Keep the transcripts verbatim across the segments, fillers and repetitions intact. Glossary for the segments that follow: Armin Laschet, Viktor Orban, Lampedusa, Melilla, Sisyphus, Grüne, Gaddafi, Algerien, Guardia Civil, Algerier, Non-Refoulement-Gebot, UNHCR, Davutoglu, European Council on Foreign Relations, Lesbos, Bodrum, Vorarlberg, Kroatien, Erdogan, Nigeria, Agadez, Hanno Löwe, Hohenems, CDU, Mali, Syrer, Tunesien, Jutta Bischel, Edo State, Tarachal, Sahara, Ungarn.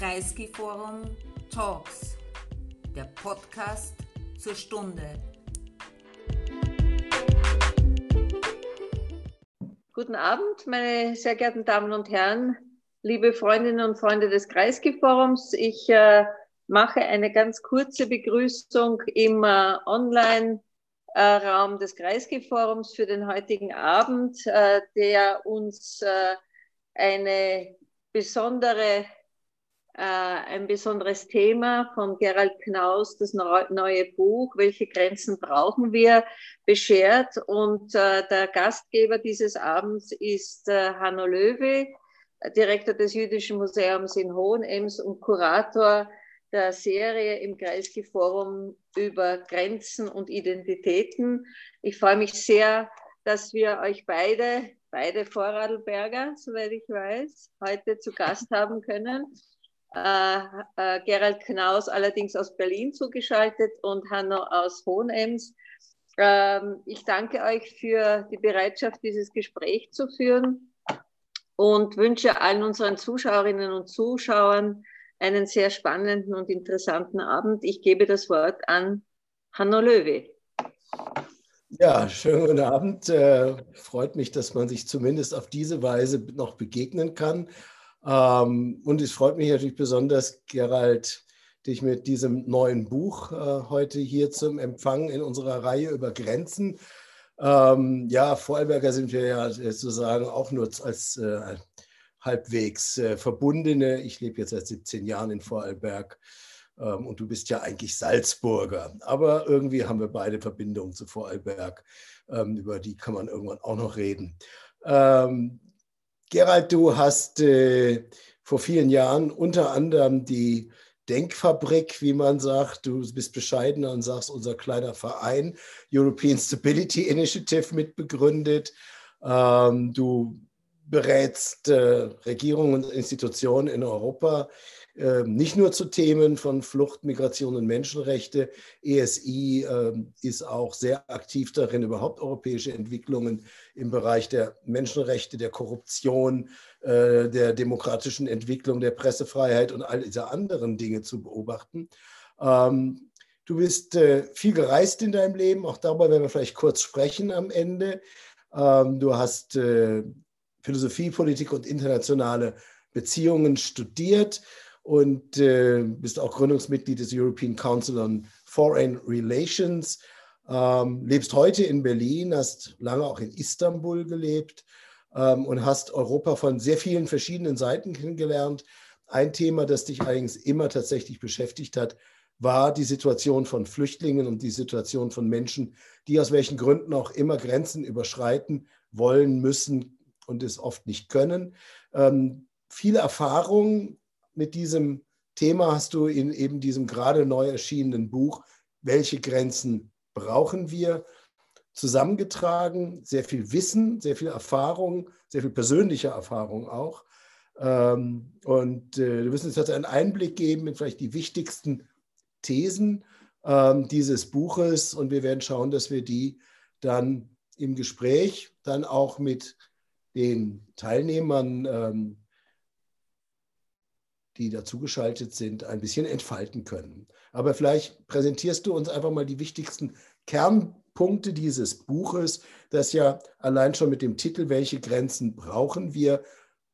Kreisky Forum Talks, der Podcast zur Stunde. Guten Abend, meine sehr geehrten Damen und Herren, liebe Freundinnen und Freunde des Kreisky Forums. Ich äh, mache eine ganz kurze Begrüßung im äh, Online Raum des Kreisky Forums für den heutigen Abend, äh, der uns äh, eine besondere, äh, ein besonderes Thema von Gerald Knaus, das neue Buch, welche Grenzen brauchen wir, beschert. Und äh, der Gastgeber dieses Abends ist äh, Hanno Löwe, Direktor des Jüdischen Museums in Hohenems und Kurator der Serie im Kreisky Forum über Grenzen und Identitäten. Ich freue mich sehr, dass wir euch beide, beide Vorarlberger, soweit ich weiß, heute zu Gast haben können. Äh, äh, Gerald Knaus allerdings aus Berlin zugeschaltet und Hanno aus Hohenems. Ähm, ich danke euch für die Bereitschaft, dieses Gespräch zu führen und wünsche allen unseren Zuschauerinnen und Zuschauern einen sehr spannenden und interessanten Abend. Ich gebe das Wort an Hanno Löwe. Ja, schönen guten Abend. Äh, freut mich, dass man sich zumindest auf diese Weise noch begegnen kann. Ähm, und es freut mich natürlich besonders, Gerald, dich mit diesem neuen Buch äh, heute hier zum Empfang in unserer Reihe über Grenzen. Ähm, ja, Vorarlberger sind wir ja sozusagen auch nur als äh, halbwegs äh, verbundene. Ich lebe jetzt seit siebzehn Jahren in Vorarlberg ähm, und du bist ja eigentlich Salzburger. Aber irgendwie haben wir beide Verbindungen zu Vorarlberg. Ähm, über die kann man irgendwann auch noch reden. Ähm, Gerald, du hast äh, vor vielen Jahren unter anderem die Denkfabrik, wie man sagt, du bist bescheidener und sagst, unser kleiner Verein, European Stability Initiative, mitbegründet. Ähm, du berätst äh, Regierungen und Institutionen in Europa, äh, nicht nur zu Themen von Flucht, Migration und Menschenrechte. E S I äh, ist auch sehr aktiv darin, überhaupt europäische Entwicklungen im Bereich der Menschenrechte, der Korruption, äh, der demokratischen Entwicklung, der Pressefreiheit und all diese anderen Dinge zu beobachten. Ähm, du bist äh, viel gereist in deinem Leben, auch darüber werden wir vielleicht kurz sprechen am Ende. Ähm, du hast äh, Philosophie, Politik und internationale Beziehungen studiert und äh, bist auch Gründungsmitglied des European Council on Foreign Relations, ähm, lebst heute in Berlin, hast lange auch in Istanbul gelebt ähm, und hast Europa von sehr vielen verschiedenen Seiten kennengelernt. Ein Thema, das dich allerdings immer tatsächlich beschäftigt hat, war die Situation von Flüchtlingen und die Situation von Menschen, die aus welchen Gründen auch immer Grenzen überschreiten wollen, müssen, und es oft nicht können. Ähm, viele Erfahrungen mit diesem Thema hast du in eben diesem gerade neu erschienenen Buch "Welche Grenzen brauchen wir?" zusammengetragen. Sehr viel Wissen, sehr viel Erfahrung, sehr viel persönliche Erfahrung auch. Ähm, und äh, wir müssen uns jetzt einen Einblick geben in vielleicht die wichtigsten Thesen ähm, dieses Buches. Und wir werden schauen, dass wir die dann im Gespräch dann auch mit den Teilnehmern, ähm, die dazugeschaltet sind, ein bisschen entfalten können. Aber vielleicht präsentierst du uns einfach mal die wichtigsten Kernpunkte dieses Buches, das ja allein schon mit dem Titel "Welche Grenzen brauchen wir?"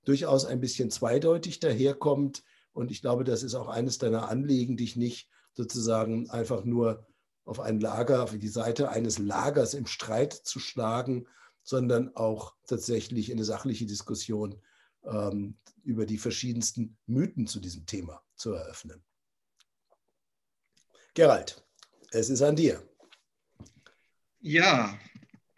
durchaus ein bisschen zweideutig daherkommt. Und ich glaube, das ist auch eines deiner Anliegen, dich nicht sozusagen einfach nur auf ein Lager, auf die Seite eines Lagers im Streit zu schlagen, sondern auch tatsächlich eine sachliche Diskussion ähm, über die verschiedensten Mythen zu diesem Thema zu eröffnen. Gerald, es ist an dir. Ja,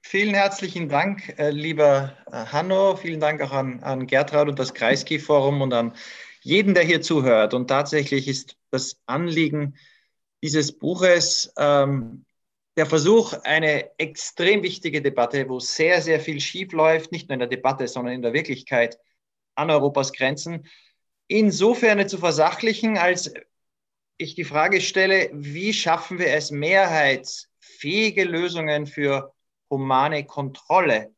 vielen herzlichen Dank, äh, lieber äh, Hanno. Vielen Dank auch an, an Gertrud und das Kreisky Forum und an jeden, der hier zuhört. Und tatsächlich ist das Anliegen dieses Buches ähm, der Versuch, eine extrem wichtige Debatte, wo sehr, sehr viel schief läuft, nicht nur in der Debatte, sondern in der Wirklichkeit an Europas Grenzen, insofern zu versachlichen, als ich die Frage stelle, wie schaffen wir es, mehrheitsfähige Lösungen für humane Kontrolle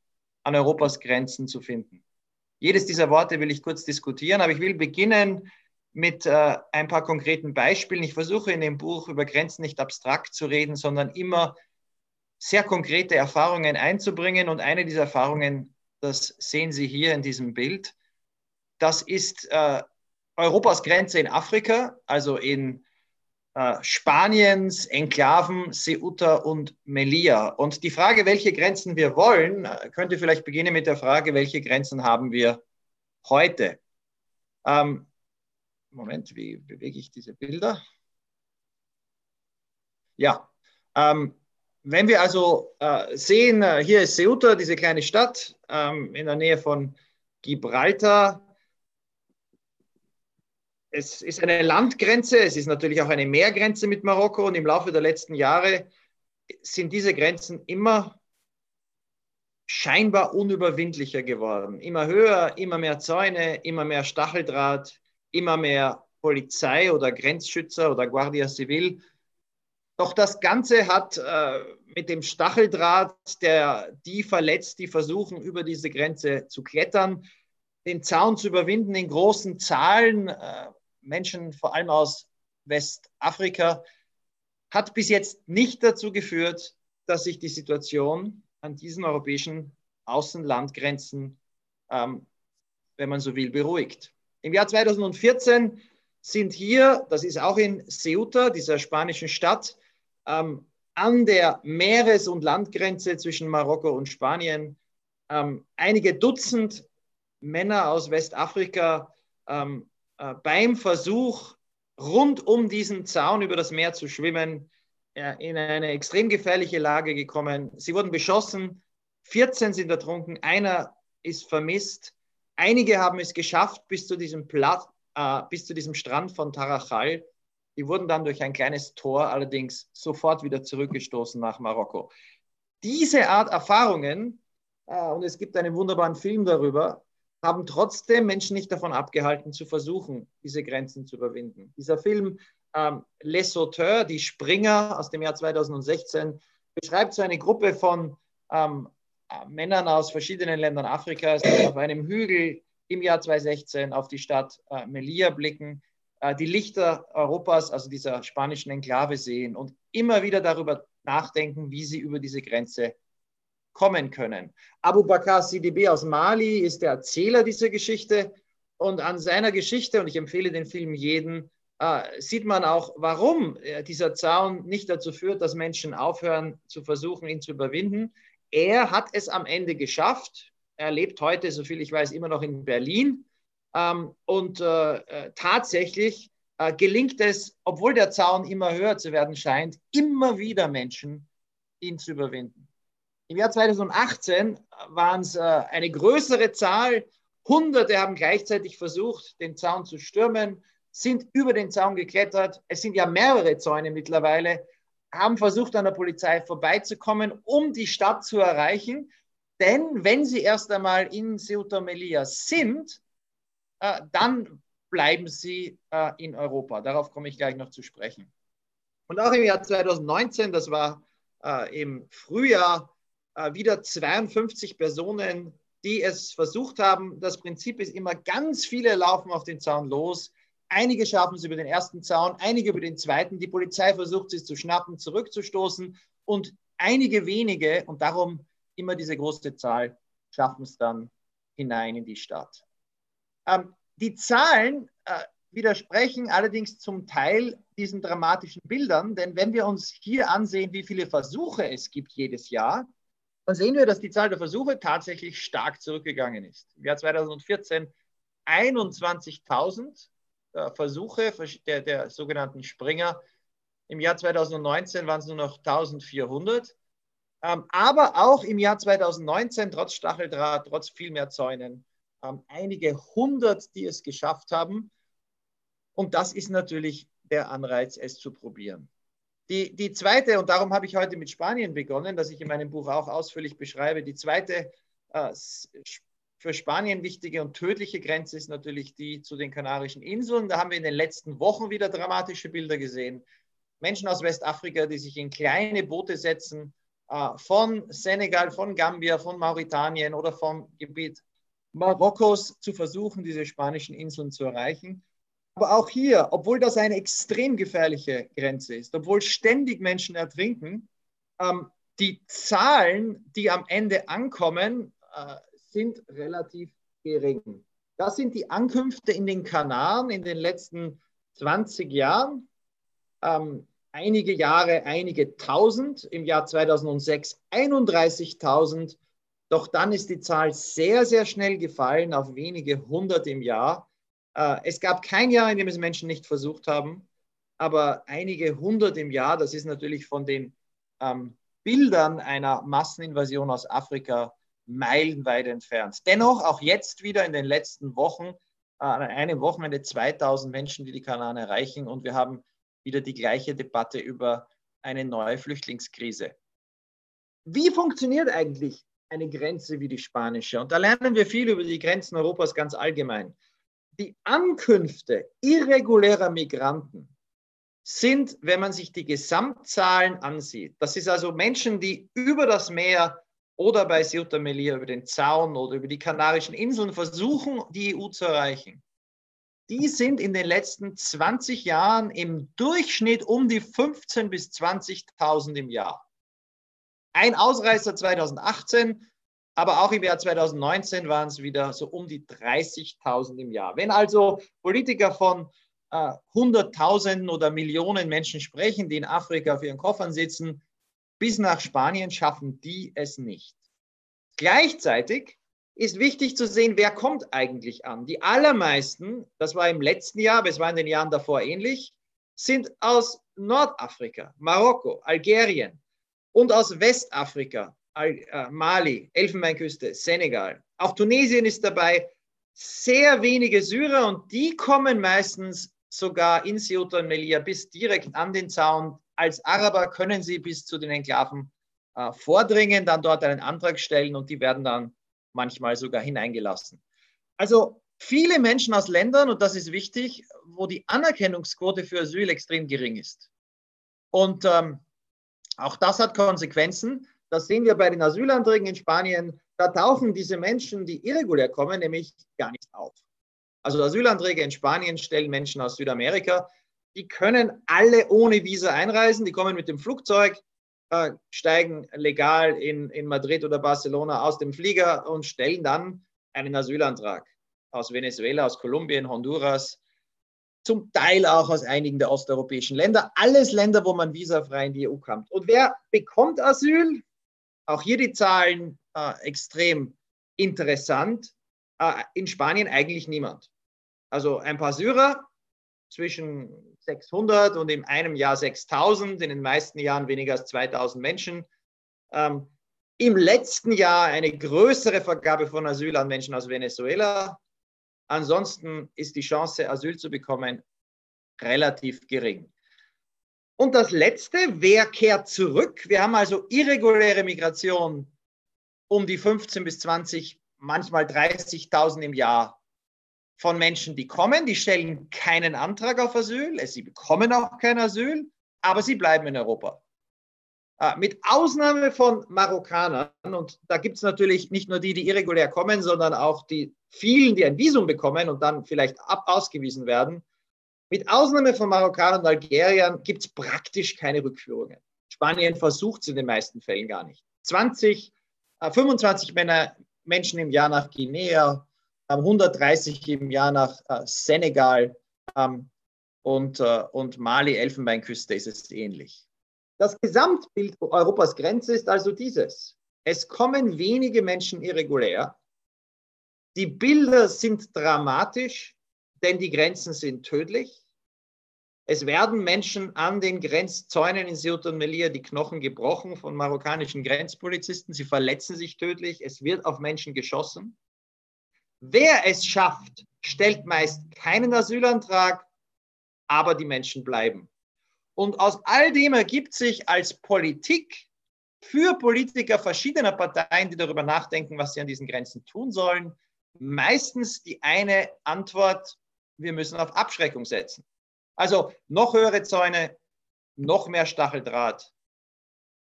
an Europas Grenzen zu finden. Jedes dieser Worte will ich kurz diskutieren, aber ich will beginnen mit äh, ein paar konkreten Beispielen. Ich versuche in dem Buch über Grenzen nicht abstrakt zu reden, sondern immer sehr konkrete Erfahrungen einzubringen. Und eine dieser Erfahrungen, das sehen Sie hier in diesem Bild, das ist äh, Europas Grenze in Afrika, also in äh, Spaniens Enklaven Ceuta und Melilla. Und die Frage, welche Grenzen wir wollen, könnte vielleicht beginnen mit der Frage, welche Grenzen haben wir heute? Ähm, Moment, wie bewege ich diese Bilder? Ja, ähm, wenn wir also äh, sehen, äh, hier ist Ceuta, diese kleine Stadt ähm, in der Nähe von Gibraltar. Es ist eine Landgrenze, es ist natürlich auch eine Meergrenze mit Marokko, und im Laufe der letzten Jahre sind diese Grenzen immer scheinbar unüberwindlicher geworden. Immer höher, immer mehr Zäune, immer mehr Stacheldraht, immer mehr Polizei oder Grenzschützer oder Guardia Civil. Doch das Ganze hat äh, mit dem Stacheldraht der, die verletzt, die versuchen, über diese Grenze zu klettern, den Zaun zu überwinden in großen Zahlen. Äh, Menschen, vor allem aus Westafrika, hat bis jetzt nicht dazu geführt, dass sich die Situation an diesen europäischen Außenlandgrenzen, ähm, wenn man so will, beruhigt. Im Jahr zweitausendvierzehn sind hier, das ist auch in Ceuta, dieser spanischen Stadt, ähm, an der Meeres- und Landgrenze zwischen Marokko und Spanien, ähm, einige Dutzend Männer aus Westafrika ähm, äh, beim Versuch, rund um diesen Zaun über das Meer zu schwimmen, äh, in eine extrem gefährliche Lage gekommen. Sie wurden beschossen, vierzehn sind ertrunken, einer ist vermisst. Einige haben es geschafft bis zu diesem Platz, äh, bis zu diesem Strand von Tarachal. Die wurden dann durch ein kleines Tor allerdings sofort wieder zurückgestoßen nach Marokko. Diese Art Erfahrungen, äh, und es gibt einen wunderbaren Film darüber, haben trotzdem Menschen nicht davon abgehalten, zu versuchen, diese Grenzen zu überwinden. Dieser Film ähm, Les Sauteurs, die Springer, aus dem Jahr zweitausendsechzehn, beschreibt so eine Gruppe von ähm, Männern aus verschiedenen Ländern Afrikas, die auf einem Hügel im Jahr zweitausendsechzehn auf die Stadt äh, Melilla blicken, äh, die Lichter Europas, also dieser spanischen Enklave, sehen und immer wieder darüber nachdenken, wie sie über diese Grenze kommen können. Abu Bakar Sidibé aus Mali ist der Erzähler dieser Geschichte, und an seiner Geschichte, und ich empfehle den Film jedem, äh, sieht man auch, warum dieser Zaun nicht dazu führt, dass Menschen aufhören zu versuchen, ihn zu überwinden. Er hat es am Ende geschafft. Er lebt heute, soviel ich weiß, immer noch in Berlin. Ähm, und äh, tatsächlich äh, gelingt es, obwohl der Zaun immer höher zu werden scheint, immer wieder Menschen, ihn zu überwinden. Im Jahr zweitausendachtzehn waren es äh, eine größere Zahl. Hunderte haben gleichzeitig versucht, den Zaun zu stürmen, sind über den Zaun geklettert. Es sind ja mehrere Zäune mittlerweile, haben versucht, an der Polizei vorbeizukommen, um die Stadt zu erreichen. Denn wenn sie erst einmal in Ceuta Melilla sind, äh, dann bleiben sie äh, in Europa. Darauf komme ich gleich noch zu sprechen. Und auch im Jahr zweitausendneunzehn, das war äh, im Frühjahr, äh, wieder zweiundfünfzig Personen, die es versucht haben. Das Prinzip ist immer, ganz viele laufen auf den Zaun los. Einige schaffen es über den ersten Zaun, einige über den zweiten. Die Polizei versucht, sie zu schnappen, zurückzustoßen. Und einige wenige, und darum immer diese große Zahl, schaffen es dann hinein in die Stadt. Ähm, die Zahlen äh, widersprechen allerdings zum Teil diesen dramatischen Bildern. Denn wenn wir uns hier ansehen, wie viele Versuche es gibt jedes Jahr, dann sehen wir, dass die Zahl der Versuche tatsächlich stark zurückgegangen ist. Im Jahr zweitausendvierzehn einundzwanzigtausend. Versuche der, der sogenannten Springer. Im Jahr zweitausendneunzehn waren es nur noch eintausendvierhundert. Ähm, aber auch im Jahr zweitausendneunzehn, trotz Stacheldraht, trotz viel mehr Zäunen, ähm, einige hundert, die es geschafft haben. Und das ist natürlich der Anreiz, es zu probieren. Die, die zweite, und darum habe ich heute mit Spanien begonnen, das ich in meinem Buch auch ausführlich beschreibe, die zweite äh, für Spanien wichtige und tödliche Grenze ist natürlich die zu den Kanarischen Inseln. Da haben wir in den letzten Wochen wieder dramatische Bilder gesehen. Menschen aus Westafrika, die sich in kleine Boote setzen, äh, von Senegal, von Gambia, von Mauretanien oder vom Gebiet Marokkos zu versuchen, diese spanischen Inseln zu erreichen. Aber auch hier, obwohl das eine extrem gefährliche Grenze ist, obwohl ständig Menschen ertrinken, ähm, die Zahlen, die am Ende ankommen, äh, sind relativ gering. Das sind die Ankünfte in den Kanaren in den letzten zwanzig Jahren. Ähm, einige Jahre, einige tausend, im Jahr zweitausendsechs einunddreißigtausend. Doch dann ist die Zahl sehr, sehr schnell gefallen auf wenige hundert im Jahr. Äh, es gab kein Jahr, in dem es Menschen nicht versucht haben, aber einige hundert im Jahr, das ist natürlich von den ähm, Bildern einer Masseninvasion aus Afrika meilenweit entfernt. Dennoch, auch jetzt wieder in den letzten Wochen, an einem Wochenende zweitausend Menschen, die die Kanaren erreichen, und wir haben wieder die gleiche Debatte über eine neue Flüchtlingskrise. Wie funktioniert eigentlich eine Grenze wie die spanische? Und da lernen wir viel über die Grenzen Europas ganz allgemein. Die Ankünfte irregulärer Migranten sind, wenn man sich die Gesamtzahlen ansieht, das ist also Menschen, die über das Meer oder bei Ceuta und Melilla über den Zaun oder über die Kanarischen Inseln versuchen, die E U zu erreichen. Die sind in den letzten zwanzig Jahren im Durchschnitt um die fünfzehntausend bis zwanzigtausend im Jahr. Ein Ausreißer zweitausendachtzehn, aber auch im Jahr zweitausendneunzehn waren es wieder so um die dreißigtausend im Jahr. Wenn also Politiker von äh, hunderttausenden oder Millionen Menschen sprechen, die in Afrika auf ihren Koffern sitzen, bis nach Spanien schaffen die es nicht. Gleichzeitig ist wichtig zu sehen, wer kommt eigentlich an. Die allermeisten, das war im letzten Jahr, aber es war in den Jahren davor ähnlich, sind aus Nordafrika, Marokko, Algerien und aus Westafrika, Mali, Elfenbeinküste, Senegal. Auch Tunesien ist dabei, sehr wenige Syrer, und die kommen meistens sogar in Ceuta und Melilla bis direkt an den Zaun. Als Araber können sie bis zu den Enklaven äh, vordringen, dann dort einen Antrag stellen, und die werden dann manchmal sogar hineingelassen. Also viele Menschen aus Ländern, und das ist wichtig, wo die Anerkennungsquote für Asyl extrem gering ist. Und ähm, auch das hat Konsequenzen. Das sehen wir bei den Asylanträgen in Spanien. Da tauchen diese Menschen, die irregulär kommen, nämlich gar nicht auf. Also Asylanträge in Spanien stellen Menschen aus Südamerika. Die können alle ohne Visa einreisen, die kommen mit dem Flugzeug, äh, steigen legal in, in Madrid oder Barcelona aus dem Flieger und stellen dann einen Asylantrag aus Venezuela, aus Kolumbien, Honduras, zum Teil auch aus einigen der osteuropäischen Länder. Alles Länder, wo man visafrei in die E U kommt. Und wer bekommt Asyl? Auch hier die Zahlen äh, extrem interessant. Äh, in Spanien eigentlich niemand. Also ein paar Syrer, zwischen sechshundert und in einem Jahr sechstausend, in den meisten Jahren weniger als zweitausend Menschen. Ähm, im letzten Jahr eine größere Vergabe von Asyl an Menschen aus Venezuela. Ansonsten ist die Chance, Asyl zu bekommen, relativ gering. Und das Letzte, wer kehrt zurück? Wir haben also irreguläre Migration um die fünfzehntausend bis zwanzigtausend, manchmal dreißigtausend im Jahr. Von Menschen, die kommen, die stellen keinen Antrag auf Asyl, sie bekommen auch kein Asyl, aber sie bleiben in Europa. Äh, mit Ausnahme von Marokkanern, und da gibt es natürlich nicht nur die, die irregulär kommen, sondern auch die vielen, die ein Visum bekommen und dann vielleicht ab ausgewiesen werden. Mit Ausnahme von Marokkanern und Algeriern gibt es praktisch keine Rückführungen. Spanien versucht es in den meisten Fällen gar nicht. zwanzig, äh, fünfundzwanzig Männer, Menschen im Jahr nach Guinea, hundertdreißig im Jahr nach äh, Senegal ähm, und, äh, und Mali, Elfenbeinküste ist es ähnlich. Das Gesamtbild Europas Grenze ist also dieses. Es kommen wenige Menschen irregulär. Die Bilder sind dramatisch, denn die Grenzen sind tödlich. Es werden Menschen an den Grenzzäunen in Ceuta und Melilla die Knochen gebrochen von marokkanischen Grenzpolizisten. Sie verletzen sich tödlich. Es wird auf Menschen geschossen. Wer es schafft, stellt meist keinen Asylantrag, aber die Menschen bleiben. Und aus all dem ergibt sich als Politik für Politiker verschiedener Parteien, die darüber nachdenken, was sie an diesen Grenzen tun sollen, meistens die eine Antwort: Wir müssen auf Abschreckung setzen. Also noch höhere Zäune, noch mehr Stacheldraht,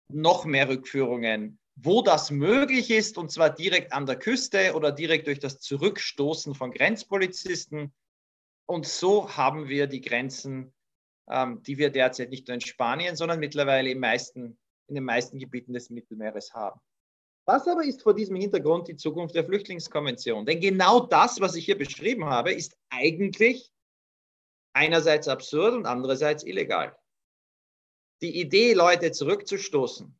noch mehr Rückführungen, wo das möglich ist, und zwar direkt an der Küste oder direkt durch das Zurückstoßen von Grenzpolizisten. Und so haben wir die Grenzen, ähm, die wir derzeit nicht nur in Spanien, sondern mittlerweile im meisten, in den meisten Gebieten des Mittelmeeres haben. Was aber ist vor diesem Hintergrund die Zukunft der Flüchtlingskonvention? Denn genau das, was ich hier beschrieben habe, ist eigentlich einerseits absurd und andererseits illegal. Die Idee, Leute zurückzustoßen,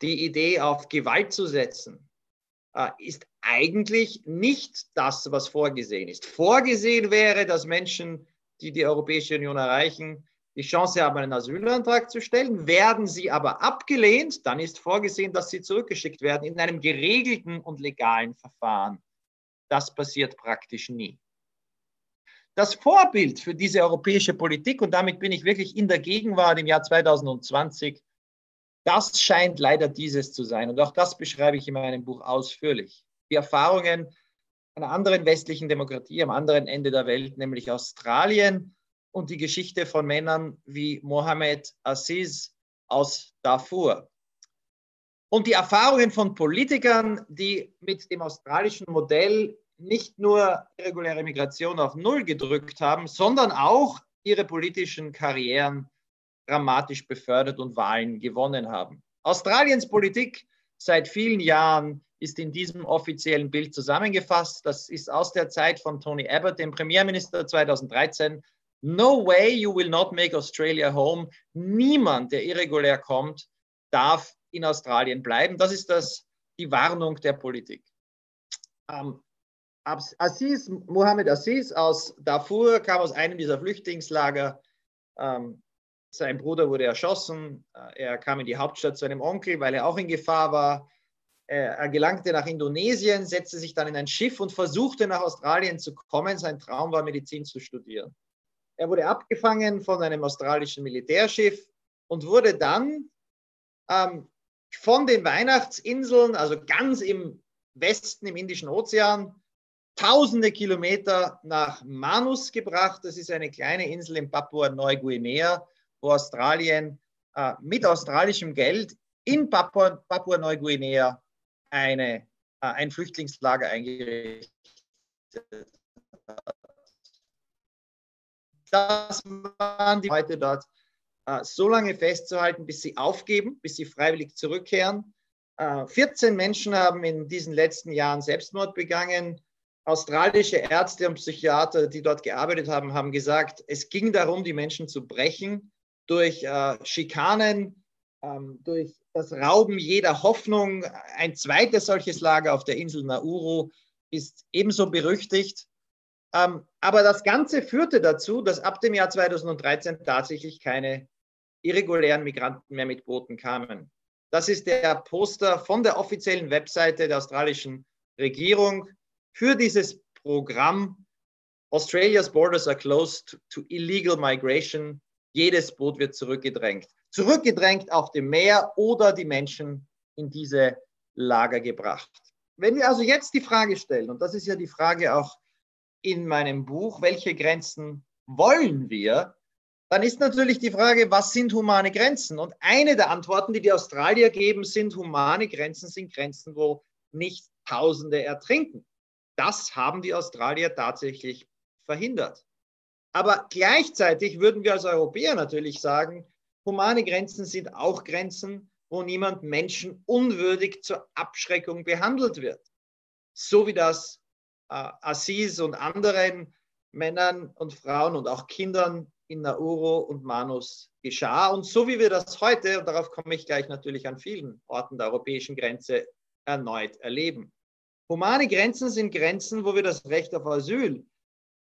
die Idee, auf Gewalt zu setzen, ist eigentlich nicht das, was vorgesehen ist. Vorgesehen wäre, dass Menschen, die die Europäische Union erreichen, die Chance haben, einen Asylantrag zu stellen. Werden sie aber abgelehnt, dann ist vorgesehen, dass sie zurückgeschickt werden in einem geregelten und legalen Verfahren. Das passiert praktisch nie. Das Vorbild für diese europäische Politik, und damit bin ich wirklich in der Gegenwart im Jahr zweitausendzwanzig, das scheint leider dieses zu sein. Und auch das beschreibe ich in meinem Buch ausführlich. Die Erfahrungen einer anderen westlichen Demokratie am anderen Ende der Welt, nämlich Australien, und die Geschichte von Männern wie Mohammed Aziz aus Darfur. Und die Erfahrungen von Politikern, die mit dem australischen Modell nicht nur irreguläre Migration auf Null gedrückt haben, sondern auch ihre politischen Karrieren dramatisch befördert und Wahlen gewonnen haben. Australiens Politik seit vielen Jahren ist in diesem offiziellen Bild zusammengefasst. Das ist aus der Zeit von Tony Abbott, dem Premierminister, zweitausenddreizehn. No way you will not make Australia home. Niemand, der irregulär kommt, darf in Australien bleiben. Das ist das, die Warnung der Politik. Ähm, Aziz, Mohammed Aziz aus Darfur kam aus einem dieser Flüchtlingslager. Ähm, sein Bruder wurde erschossen. Er kam in die Hauptstadt zu einem Onkel, weil er auch in Gefahr war. Er gelangte nach Indonesien, setzte sich dann in ein Schiff und versuchte, nach Australien zu kommen. Sein Traum war, Medizin zu studieren. Er wurde abgefangen von einem australischen Militärschiff und wurde dann ähm, von den Weihnachtsinseln, also ganz im Westen, im Indischen Ozean, tausende Kilometer nach Manus gebracht. Das ist eine kleine Insel in Papua-Neuguinea, wo Australien äh, mit australischem Geld in Papua-Neuguinea eine, äh, ein Flüchtlingslager eingerichtet hat. Das waren die Leute dort äh, so lange festzuhalten, bis sie aufgeben, bis sie freiwillig zurückkehren. Äh, vierzehn Menschen haben in diesen letzten Jahren Selbstmord begangen. Australische Ärzte und Psychiater, die dort gearbeitet haben, haben gesagt, es ging darum, die Menschen zu brechen durch äh, Schikanen, ähm, durch das Rauben jeder Hoffnung. Ein zweites solches Lager auf der Insel Nauru ist ebenso berüchtigt. Ähm, aber das Ganze führte dazu, dass ab dem Jahr zweitausenddreizehn tatsächlich keine irregulären Migranten mehr mit Booten kamen. Das ist der Poster von der offiziellen Webseite der australischen Regierung für dieses Programm. Australia's borders are closed to illegal migration. Jedes Boot wird zurückgedrängt. Zurückgedrängt auf dem Meer oder die Menschen in diese Lager gebracht. Wenn wir also jetzt die Frage stellen, und das ist ja die Frage auch in meinem Buch, welche Grenzen wollen wir, dann ist natürlich die Frage, was sind humane Grenzen? Und eine der Antworten, die die Australier geben, sind, humane Grenzen sind Grenzen, wo nicht Tausende ertrinken. Das haben die Australier tatsächlich verhindert. Aber gleichzeitig würden wir als Europäer natürlich sagen, humane Grenzen sind auch Grenzen, wo niemand Menschen unwürdig zur Abschreckung behandelt wird. So wie das Aziz und anderen Männern und Frauen und auch Kindern in Nauru und Manus geschah. Und so wie wir das heute, und darauf komme ich gleich natürlich, an vielen Orten der europäischen Grenze erneut erleben. Humane Grenzen sind Grenzen, wo wir das Recht auf Asyl,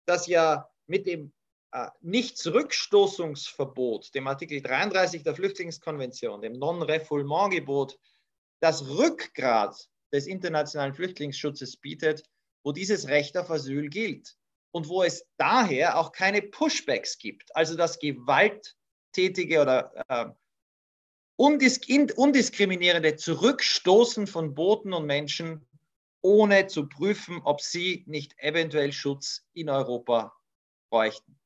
das ja mit dem äh, Nichtzurückstoßungsverbot, dem Artikel dreiunddreißig der Flüchtlingskonvention, dem Non-Refoulement-Gebot, das Rückgrat des internationalen Flüchtlingsschutzes bietet, wo dieses Recht auf Asyl gilt und wo es daher auch keine Pushbacks gibt, also dass gewalttätige oder äh, undisk undiskriminierende Zurückstoßen von Booten und Menschen, ohne zu prüfen, ob sie nicht eventuell Schutz in Europa bräuchten.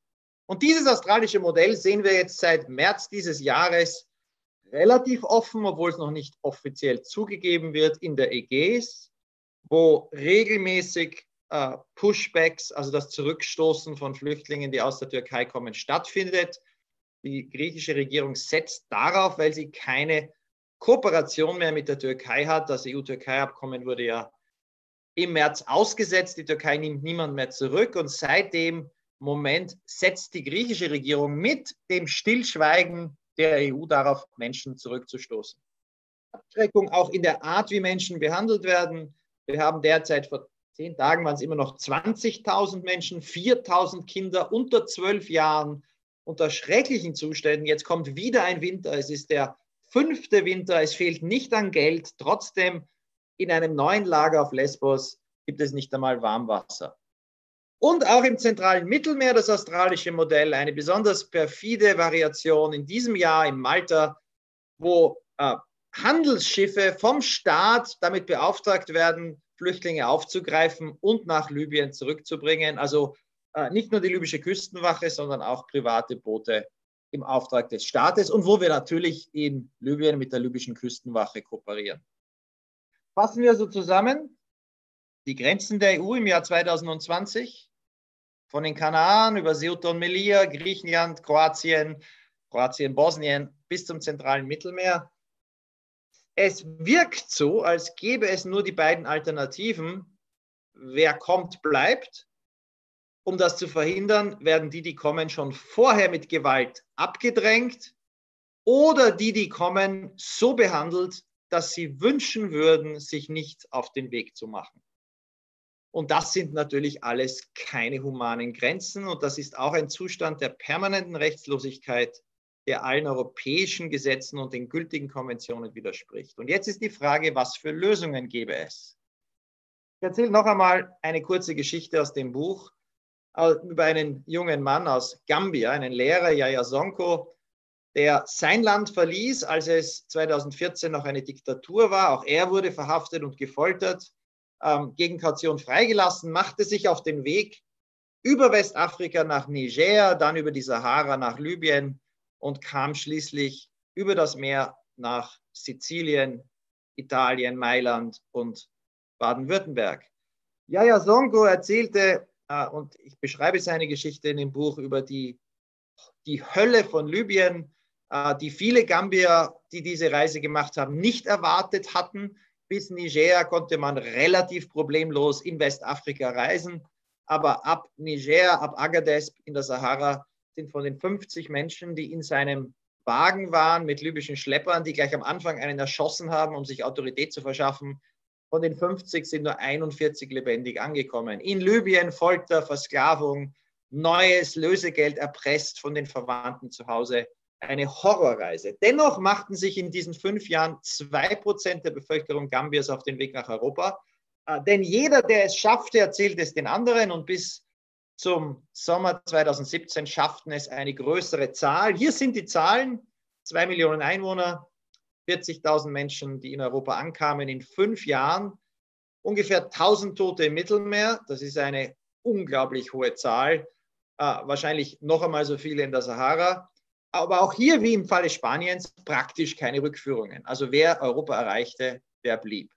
Und dieses australische Modell sehen wir jetzt seit März dieses Jahres relativ offen, obwohl es noch nicht offiziell zugegeben wird, in der Ägäis, wo regelmäßig äh, Pushbacks, also das Zurückstoßen von Flüchtlingen, die aus der Türkei kommen, stattfindet. Die griechische Regierung setzt darauf, weil sie keine Kooperation mehr mit der Türkei hat. Das E U-Türkei-Abkommen wurde ja im März ausgesetzt. Die Türkei nimmt niemand mehr zurück. Und seit dem Moment setzt die griechische Regierung mit dem Stillschweigen der E U darauf, Menschen zurückzustoßen. Abschreckung auch in der Art, wie Menschen behandelt werden. Wir haben derzeit, vor zehn Tagen waren es immer noch zwanzigtausend Menschen, viertausend Kinder unter zwölf Jahren unter schrecklichen Zuständen. Jetzt kommt wieder ein Winter. Es ist der fünfte Winter. Es fehlt nicht an Geld. Trotzdem in einem neuen Lager auf Lesbos gibt es nicht einmal Warmwasser. Und auch im zentralen Mittelmeer das australische Modell, eine besonders perfide Variation in diesem Jahr in Malta, wo äh, Handelsschiffe vom Staat damit beauftragt werden, Flüchtlinge aufzugreifen und nach Libyen zurückzubringen. Also äh, nicht nur die libysche Küstenwache, sondern auch private Boote im Auftrag des Staates und wo wir natürlich in Libyen mit der libyschen Küstenwache kooperieren. Fassen wir also zusammen die Grenzen der E U im Jahr zweitausendzwanzig. Von den Kanaren über Ceuta und Melilla, Griechenland, Kroatien, Kroatien, Bosnien bis zum zentralen Mittelmeer. Es wirkt so, als gäbe es nur die beiden Alternativen. Wer kommt, bleibt. Um das zu verhindern, werden die, die kommen, schon vorher mit Gewalt abgedrängt oder die, die kommen, so behandelt, dass sie wünschen würden, sich nicht auf den Weg zu machen. Und das sind natürlich alles keine humanen Grenzen. Und das ist auch ein Zustand der permanenten Rechtslosigkeit, der allen europäischen Gesetzen und den gültigen Konventionen widerspricht. Und jetzt ist die Frage, was für Lösungen gäbe es? Ich erzähle noch einmal eine kurze Geschichte aus dem Buch über einen jungen Mann aus Gambia, einen Lehrer, Yaya Sonko, der sein Land verließ, als es zweitausendvierzehn noch eine Diktatur war. Auch er wurde verhaftet und gefoltert. Gegen Kaution freigelassen, machte sich auf den Weg über Westafrika nach Niger, dann über die Sahara nach Libyen und kam schließlich über das Meer nach Sizilien, Italien, Mailand und Baden-Württemberg. Yaya Sonko erzählte, und ich beschreibe seine Geschichte in dem Buch über die, die Hölle von Libyen, die viele Gambier, die diese Reise gemacht haben, nicht erwartet hatten. Bis Niger konnte man relativ problemlos in Westafrika reisen, aber ab Niger, ab Agadez in der Sahara sind von den fünfzig Menschen, die in seinem Wagen waren mit libyschen Schleppern, die gleich am Anfang einen erschossen haben, um sich Autorität zu verschaffen, von den fünfzig sind nur einundvierzig lebendig angekommen. In Libyen Folter, Versklavung, neues Lösegeld erpresst von den Verwandten zu Hause. Eine Horrorreise. Dennoch machten sich in diesen fünf Jahren zwei Prozent der Bevölkerung Gambias auf den Weg nach Europa. Denn jeder, der es schaffte, erzählt es den anderen. Und bis zum Sommer zweitausendsiebzehn schafften es eine größere Zahl. Hier sind die Zahlen. Zwei Millionen Einwohner, vierzigtausend Menschen, die in Europa ankamen in fünf Jahren. Ungefähr tausend Tote im Mittelmeer. Das ist eine unglaublich hohe Zahl. Wahrscheinlich noch einmal so viele in der Sahara. Aber auch hier, wie im Falle Spaniens, praktisch keine Rückführungen. Also wer Europa erreichte, der blieb.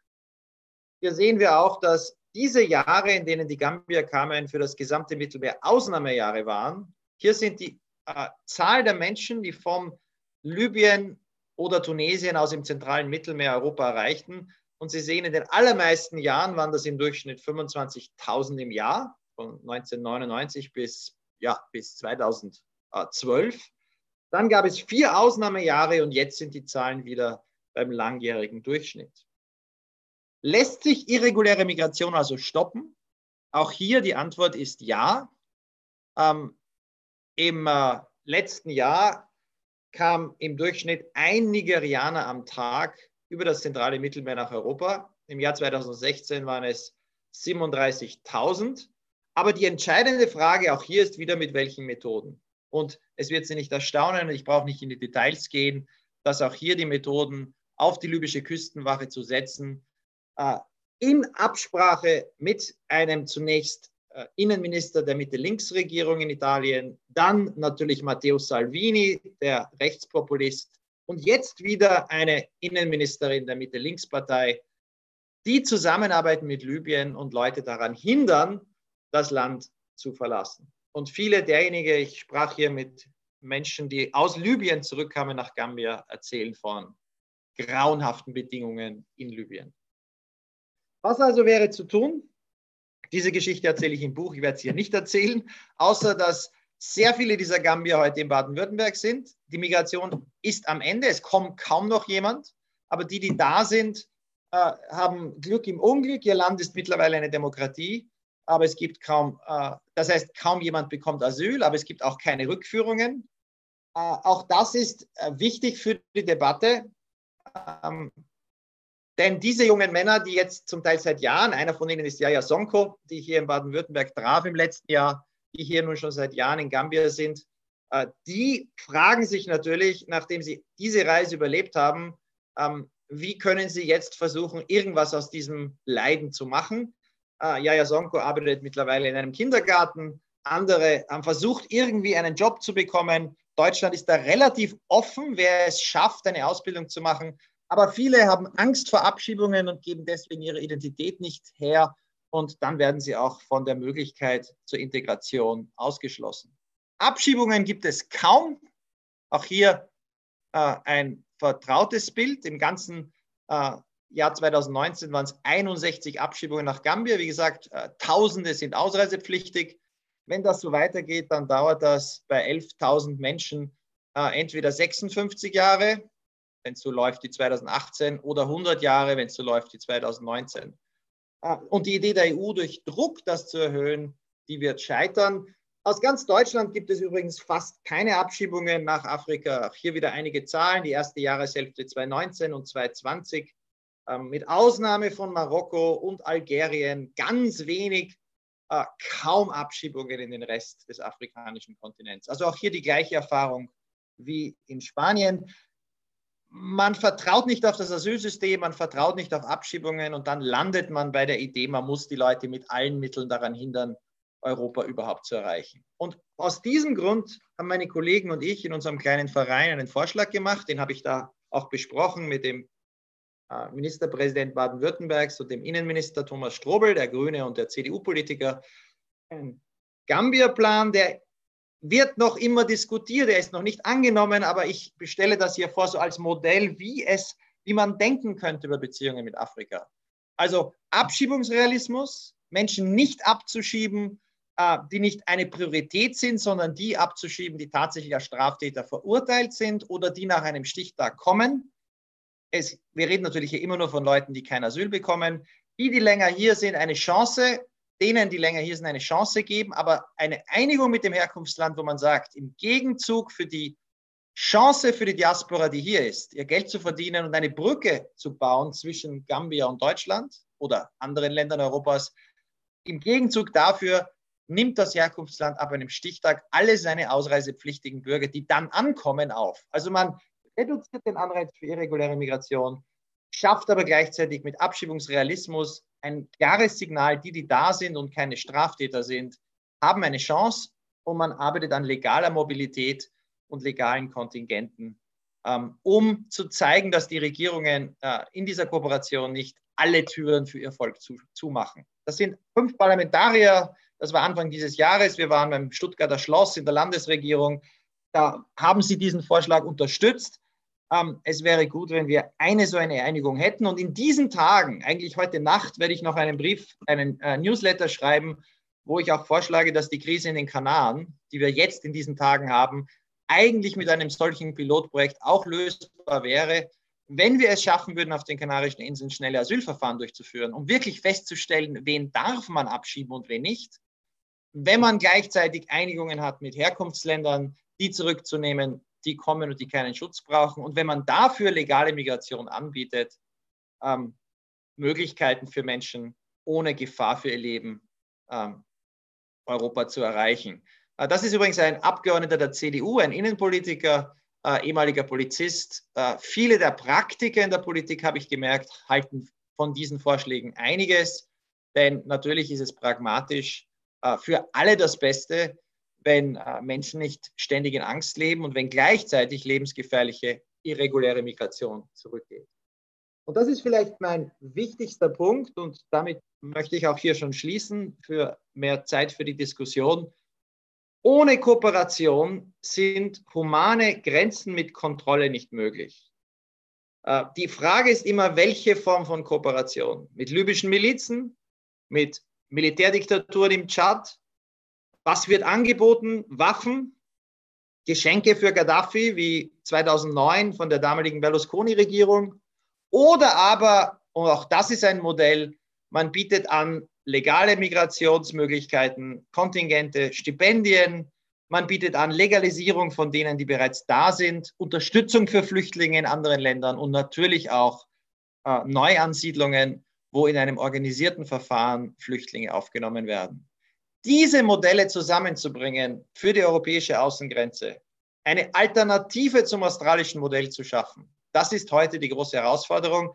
Hier sehen wir auch, dass diese Jahre, in denen die Gambier kamen, für das gesamte Mittelmeer Ausnahmejahre waren. Hier sind die äh, Zahl der Menschen, die vom Libyen oder Tunesien aus im zentralen Mittelmeer Europa erreichten. Und Sie sehen, in den allermeisten Jahren waren das im Durchschnitt fünfundzwanzigtausend im Jahr, von neunzehnhundertneunundneunzig bis, ja, bis zweitausendzwölf. Dann gab es vier Ausnahmejahre und jetzt sind die Zahlen wieder beim langjährigen Durchschnitt. Lässt sich irreguläre Migration also stoppen? Auch hier die Antwort ist ja. Ähm, im äh, letzten Jahr kam im Durchschnitt ein Nigerianer am Tag über das zentrale Mittelmeer nach Europa. Im Jahr zweitausendsechzehn waren es siebenunddreißigtausend. Aber die entscheidende Frage auch hier ist wieder, mit welchen Methoden? Und es wird Sie nicht erstaunen, ich brauche nicht in die Details gehen, dass auch hier die Methoden auf die libysche Küstenwache zu setzen, äh, in Absprache mit einem zunächst äh, Innenminister der Mitte-Links-Regierung in Italien, dann natürlich Matteo Salvini, der Rechtspopulist, und jetzt wieder eine Innenministerin der Mitte-Links-Partei, die zusammenarbeiten mit Libyen und Leute daran hindern, das Land zu verlassen. Und viele derjenigen, ich sprach hier mit Menschen, die aus Libyen zurückkamen nach Gambia, erzählen von grauenhaften Bedingungen in Libyen. Was also wäre zu tun? Diese Geschichte erzähle ich im Buch, ich werde es hier nicht erzählen, außer dass sehr viele dieser Gambier heute in Baden-Württemberg sind. Die Migration ist am Ende, es kommt kaum noch jemand, aber die, die da sind, äh, haben Glück im Unglück. Ihr Land ist mittlerweile eine Demokratie, aber es gibt kaum, äh, das heißt, kaum jemand bekommt Asyl, aber es gibt auch keine Rückführungen. Äh, auch das ist äh, wichtig für die Debatte. Ähm, Denn diese jungen Männer, die jetzt zum Teil seit Jahren, einer von ihnen ist Yaya Sonko, die hier in Baden-Württemberg traf im letzten Jahr, die hier nun schon seit Jahren in Gambia sind, die fragen sich natürlich, nachdem sie diese Reise überlebt haben, wie können sie jetzt versuchen, irgendwas aus diesem Leiden zu machen. Yaya Sonko arbeitet mittlerweile in einem Kindergarten, andere haben versucht, irgendwie einen Job zu bekommen. Deutschland ist da relativ offen, wer es schafft, eine Ausbildung zu machen. Aber viele haben Angst vor Abschiebungen und geben deswegen ihre Identität nicht her. Und dann werden sie auch von der Möglichkeit zur Integration ausgeschlossen. Abschiebungen gibt es kaum. Auch hier äh, ein vertrautes Bild. Im ganzen äh, Jahr zweitausendneunzehn waren es einundsechzig Abschiebungen nach Gambia. Wie gesagt, äh, Tausende sind ausreisepflichtig. Wenn das so weitergeht, dann dauert das bei elftausend Menschen äh, entweder sechsundfünfzig Jahre, wenn es so läuft wie zweitausendachtzehn, oder hundert Jahre, wenn es so läuft wie zweitausendneunzehn. Und die Idee der E U, durch Druck das zu erhöhen, die wird scheitern. Aus ganz Deutschland gibt es übrigens fast keine Abschiebungen nach Afrika. Auch hier wieder einige Zahlen, die erste Jahreshälfte zweitausendneunzehn und zweitausendzwanzig, mit Ausnahme von Marokko und Algerien, ganz wenig, kaum Abschiebungen in den Rest des afrikanischen Kontinents. Also auch hier die gleiche Erfahrung wie in Spanien. Man vertraut nicht auf das Asylsystem, man vertraut nicht auf Abschiebungen und dann landet man bei der Idee, man muss die Leute mit allen Mitteln daran hindern, Europa überhaupt zu erreichen. Und aus diesem Grund haben meine Kollegen und ich in unserem kleinen Verein einen Vorschlag gemacht, den habe ich da auch besprochen mit dem Ministerpräsident Baden-Württembergs und dem Innenminister Thomas Strobel, der Grüne und der C D U-Politiker. Ein Gambia-Plan, der wird noch immer diskutiert, er ist noch nicht angenommen, aber ich stelle das hier vor, so als Modell, wie, es, wie man denken könnte über Beziehungen mit Afrika. Also Abschiebungsrealismus, Menschen nicht abzuschieben, die nicht eine Priorität sind, sondern die abzuschieben, die tatsächlich als Straftäter verurteilt sind oder die nach einem Stichtag kommen. Es, wir reden natürlich hier immer nur von Leuten, die kein Asyl bekommen. Die, die länger hier sind, eine Chance, denen, die länger hier sind, eine Chance geben, aber eine Einigung mit dem Herkunftsland, wo man sagt, im Gegenzug für die Chance für die Diaspora, die hier ist, ihr Geld zu verdienen und eine Brücke zu bauen zwischen Gambia und Deutschland oder anderen Ländern Europas, im Gegenzug dafür nimmt das Herkunftsland ab einem Stichtag alle seine ausreisepflichtigen Bürger, die dann ankommen, auf. Also man reduziert den Anreiz für irreguläre Migration, schafft aber gleichzeitig mit Abschiebungsrealismus ein klares Signal, die, die da sind und keine Straftäter sind, haben eine Chance und man arbeitet an legaler Mobilität und legalen Kontingenten, ähm, um zu zeigen, dass die Regierungen äh, in dieser Kooperation nicht alle Türen für ihr Volk zu, zumachen. Das sind fünf Parlamentarier, das war Anfang dieses Jahres, wir waren beim Stuttgarter Schloss in der Landesregierung, da haben sie diesen Vorschlag unterstützt. Es wäre gut, wenn wir eine so eine Einigung hätten. Und in diesen Tagen, eigentlich heute Nacht, werde ich noch einen Brief, einen äh, Newsletter schreiben, wo ich auch vorschlage, dass die Krise in den Kanaren, die wir jetzt in diesen Tagen haben, eigentlich mit einem solchen Pilotprojekt auch lösbar wäre, wenn wir es schaffen würden, auf den Kanarischen Inseln schnelle Asylverfahren durchzuführen, um wirklich festzustellen, wen darf man abschieben und wen nicht. Wenn man gleichzeitig Einigungen hat mit Herkunftsländern, die zurückzunehmen, die kommen und die keinen Schutz brauchen. Und wenn man dafür legale Migration anbietet, ähm, Möglichkeiten für Menschen ohne Gefahr für ihr Leben, ähm, Europa zu erreichen. Äh, das ist übrigens ein Abgeordneter der C D U, ein Innenpolitiker, äh, ehemaliger Polizist. Äh, viele der Praktiker in der Politik, habe ich gemerkt, halten von diesen Vorschlägen einiges. Denn natürlich ist es pragmatisch äh, für alle das Beste, wenn äh, Menschen nicht ständig in Angst leben und wenn gleichzeitig lebensgefährliche irreguläre Migration zurückgeht. Und das ist vielleicht mein wichtigster Punkt und damit möchte ich auch hier schon schließen für mehr Zeit für die Diskussion. Ohne Kooperation sind humane Grenzen mit Kontrolle nicht möglich. Äh, die Frage ist immer, welche Form von Kooperation? Mit libyschen Milizen, mit Militärdiktaturen im Tschad? Was wird angeboten? Waffen, Geschenke für Gaddafi wie zweitausendneun von der damaligen Berlusconi-Regierung? Oder aber, und auch das ist ein Modell, man bietet an legale Migrationsmöglichkeiten, Kontingente, Stipendien. Man bietet an Legalisierung von denen, die bereits da sind, Unterstützung für Flüchtlinge in anderen Ländern und natürlich auch äh, Neuansiedlungen, wo in einem organisierten Verfahren Flüchtlinge aufgenommen werden. Diese Modelle zusammenzubringen für die europäische Außengrenze, eine Alternative zum australischen Modell zu schaffen, das ist heute die große Herausforderung.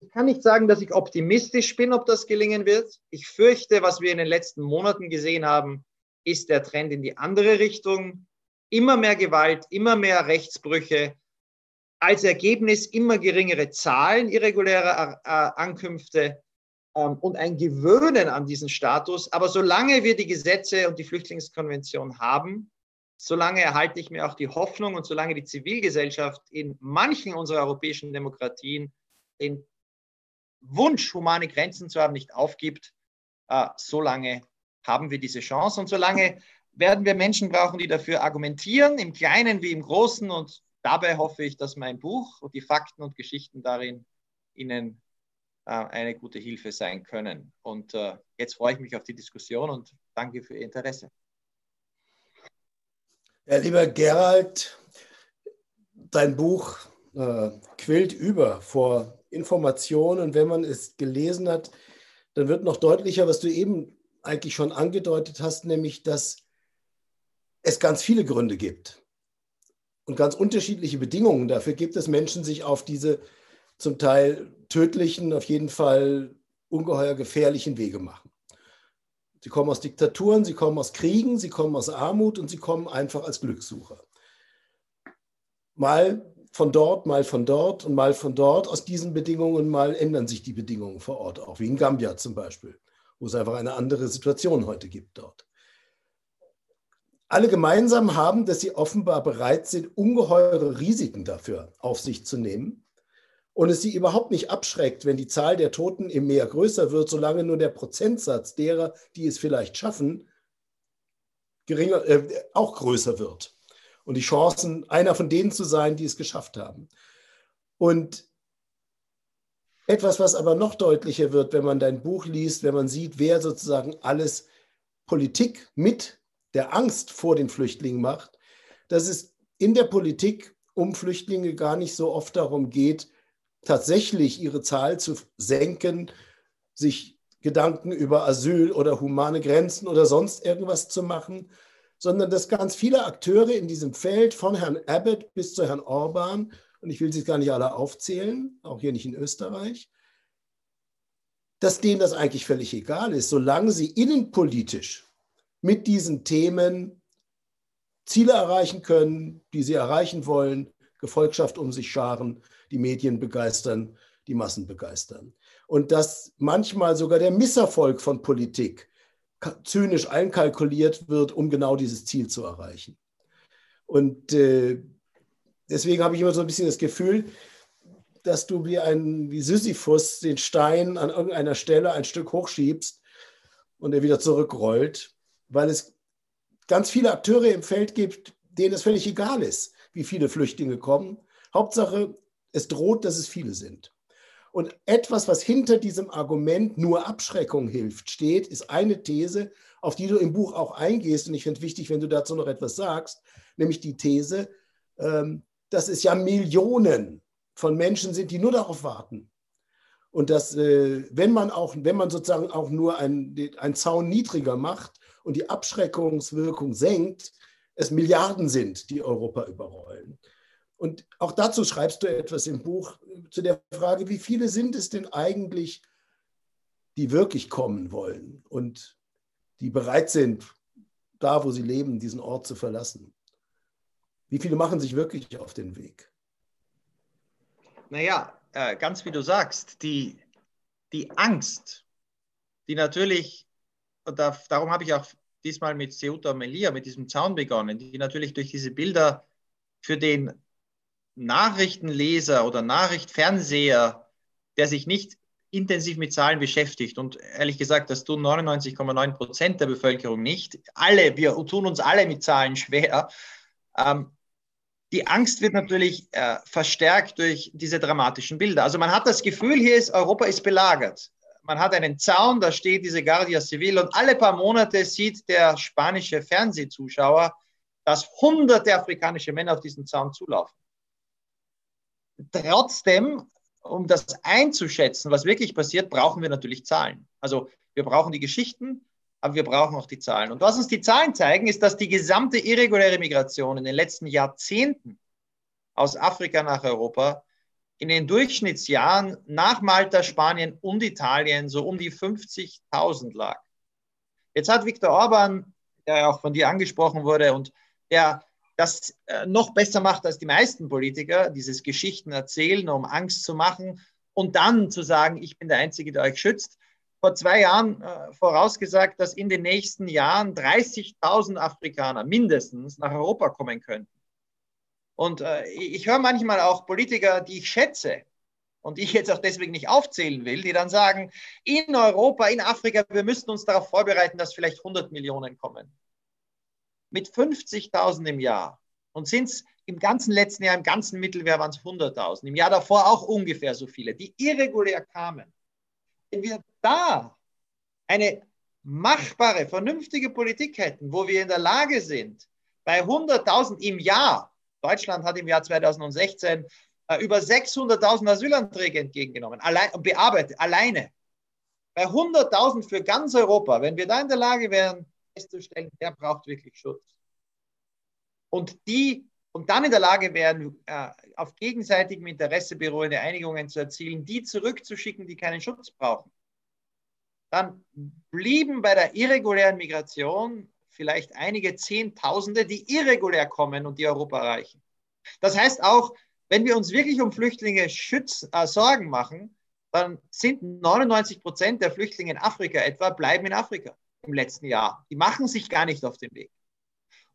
Ich kann nicht sagen, dass ich optimistisch bin, ob das gelingen wird. Ich fürchte, was wir in den letzten Monaten gesehen haben, ist der Trend in die andere Richtung. Immer mehr Gewalt, immer mehr Rechtsbrüche. Als Ergebnis immer geringere Zahlen irregulärer Ankünfte und ein Gewöhnen an diesen Status. Aber solange wir die Gesetze und die Flüchtlingskonvention haben, solange erhalte ich mir auch die Hoffnung und solange die Zivilgesellschaft in manchen unserer europäischen Demokratien den Wunsch, humane Grenzen zu haben, nicht aufgibt, uh, solange haben wir diese Chance und solange werden wir Menschen brauchen, die dafür argumentieren, im Kleinen wie im Großen, und dabei hoffe ich, dass mein Buch und die Fakten und Geschichten darin Ihnen uh, eine gute Hilfe sein können. Und uh, jetzt freue ich mich auf die Diskussion und danke für Ihr Interesse. Ja, lieber Gerald, dein Buch äh, quillt über vor Informationen, und wenn man es gelesen hat, dann wird noch deutlicher, was du eben eigentlich schon angedeutet hast, nämlich, dass es ganz viele Gründe gibt und ganz unterschiedliche Bedingungen dafür gibt, dass Menschen sich auf diese zum Teil tödlichen, auf jeden Fall ungeheuer gefährlichen Wege machen. Sie kommen aus Diktaturen, sie kommen aus Kriegen, sie kommen aus Armut und sie kommen einfach als Glückssucher. Mal von dort, mal von dort und mal von dort aus diesen Bedingungen, mal ändern sich die Bedingungen vor Ort auch, wie in Gambia zum Beispiel, wo es einfach eine andere Situation heute gibt dort. Alle gemeinsam haben, dass sie offenbar bereit sind, ungeheure Risiken dafür auf sich zu nehmen und es sie überhaupt nicht abschreckt, wenn die Zahl der Toten im Meer größer wird, solange nur der Prozentsatz derer, die es vielleicht schaffen, geringer, äh, auch größer wird. Und die Chancen, einer von denen zu sein, die es geschafft haben. Und etwas, was aber noch deutlicher wird, wenn man dein Buch liest, wenn man sieht, wer sozusagen alles Politik mit der Angst vor den Flüchtlingen macht, dass es in der Politik um Flüchtlinge gar nicht so oft darum geht, tatsächlich ihre Zahl zu senken, sich Gedanken über Asyl oder humane Grenzen oder sonst irgendwas zu machen, sondern dass ganz viele Akteure in diesem Feld, von Herrn Abbott bis zu Herrn Orban, und ich will sie gar nicht alle aufzählen, auch hier nicht in Österreich, dass denen das eigentlich völlig egal ist, solange sie innenpolitisch mit diesen Themen Ziele erreichen können, die sie erreichen wollen, Gefolgschaft um sich scharen, die Medien begeistern, die Massen begeistern. Und dass manchmal sogar der Misserfolg von Politik zynisch einkalkuliert wird, um genau dieses Ziel zu erreichen. Und äh, deswegen habe ich immer so ein bisschen das Gefühl, dass du wie ein wie Sisyphus den Stein an irgendeiner Stelle ein Stück hochschiebst und er wieder zurückrollt, weil es ganz viele Akteure im Feld gibt, denen es völlig egal ist, wie viele Flüchtlinge kommen. Hauptsache, es droht, dass es viele sind. Und etwas, was hinter diesem Argument nur Abschreckung hilft, steht, ist eine These, auf die du im Buch auch eingehst. Und ich finde es wichtig, wenn du dazu noch etwas sagst, nämlich die These, dass es ja Millionen von Menschen sind, die nur darauf warten. Und dass, wenn man auch, wenn man sozusagen auch nur einen, einen Zaun niedriger macht und die Abschreckungswirkung senkt, es Milliarden sind, die Europa überrollen. Und auch dazu schreibst du etwas im Buch zu der Frage, wie viele sind es denn eigentlich, die wirklich kommen wollen und die bereit sind, da wo sie leben, diesen Ort zu verlassen? Wie viele machen sich wirklich auf den Weg? Naja, äh, ganz wie du sagst, die, die Angst, die natürlich, und da, darum habe ich auch diesmal mit Ceuta und Melilla, mit diesem Zaun begonnen, die natürlich durch diese Bilder für den Nachrichtenleser oder Nachrichtfernseher, der sich nicht intensiv mit Zahlen beschäftigt, und ehrlich gesagt, das tun neunundneunzig Komma neun Prozent der Bevölkerung nicht. Alle, wir tun uns alle mit Zahlen schwer. Ähm, die Angst wird natürlich äh, verstärkt durch diese dramatischen Bilder. Also man hat das Gefühl, hier ist Europa ist belagert. Man hat einen Zaun, da steht diese Guardia Civil, und alle paar Monate sieht der spanische Fernsehzuschauer, dass hunderte afrikanische Männer auf diesen Zaun zulaufen. Trotzdem, um das einzuschätzen, was wirklich passiert, brauchen wir natürlich Zahlen. Also wir brauchen die Geschichten, aber wir brauchen auch die Zahlen. Und was uns die Zahlen zeigen, ist, dass die gesamte irreguläre Migration in den letzten Jahrzehnten aus Afrika nach Europa in den Durchschnittsjahren nach Malta, Spanien und Italien so um die fünfzigtausend lag. Jetzt hat Viktor Orban, der ja auch von dir angesprochen wurde und der das noch besser macht als die meisten Politiker, dieses Geschichten erzählen, um Angst zu machen und dann zu sagen, ich bin der Einzige, der euch schützt, vor zwei Jahren äh, vorausgesagt, dass in den nächsten Jahren dreißigtausend Afrikaner mindestens nach Europa kommen könnten. Und äh, ich höre manchmal auch Politiker, die ich schätze und die ich jetzt auch deswegen nicht aufzählen will, die dann sagen, in Europa, in Afrika, wir müssen uns darauf vorbereiten, dass vielleicht hundert Millionen kommen. Mit fünfzigtausend im Jahr. Und sind es im ganzen letzten Jahr, im ganzen Mittelmeer waren es hunderttausend. Im Jahr davor auch ungefähr so viele, die irregulär kamen. Wenn wir da eine machbare, vernünftige Politik hätten, wo wir in der Lage sind, bei hunderttausend im Jahr, Deutschland hat im Jahr zweitausendsechzehn äh, über sechshunderttausend Asylanträge entgegengenommen, allein, bearbeitet, alleine. Bei hunderttausend für ganz Europa, wenn wir da in der Lage wären, festzustellen, der braucht wirklich Schutz. Und die, und dann in der Lage wären, äh, auf gegenseitigem Interesse beruhende Einigungen zu erzielen, die zurückzuschicken, die keinen Schutz brauchen. Dann blieben bei der irregulären Migration vielleicht einige Zehntausende, die irregulär kommen und die Europa erreichen. Das heißt auch, wenn wir uns wirklich um Flüchtlinge schützen, äh, Sorgen machen, dann sind neunundneunzig Prozent der Flüchtlinge in Afrika etwa, bleiben in Afrika im letzten Jahr. Die machen sich gar nicht auf den Weg.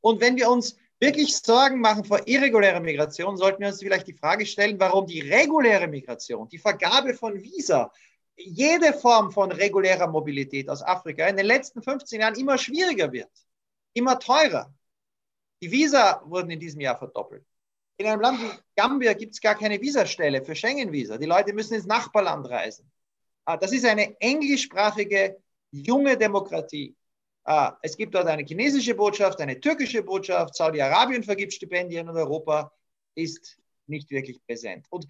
Und wenn wir uns wirklich Sorgen machen vor irregulärer Migration, sollten wir uns vielleicht die Frage stellen, warum die reguläre Migration, die Vergabe von Visa, jede Form von regulärer Mobilität aus Afrika in den letzten fünfzehn Jahren immer schwieriger wird, immer teurer. Die Visa wurden in diesem Jahr verdoppelt. In einem Land wie Gambia gibt es gar keine Visastelle für Schengen-Visa. Die Leute müssen ins Nachbarland reisen. Das ist eine englischsprachige junge Demokratie. Ah, es gibt dort eine chinesische Botschaft, eine türkische Botschaft, Saudi-Arabien vergibt Stipendien und Europa ist nicht wirklich präsent. Und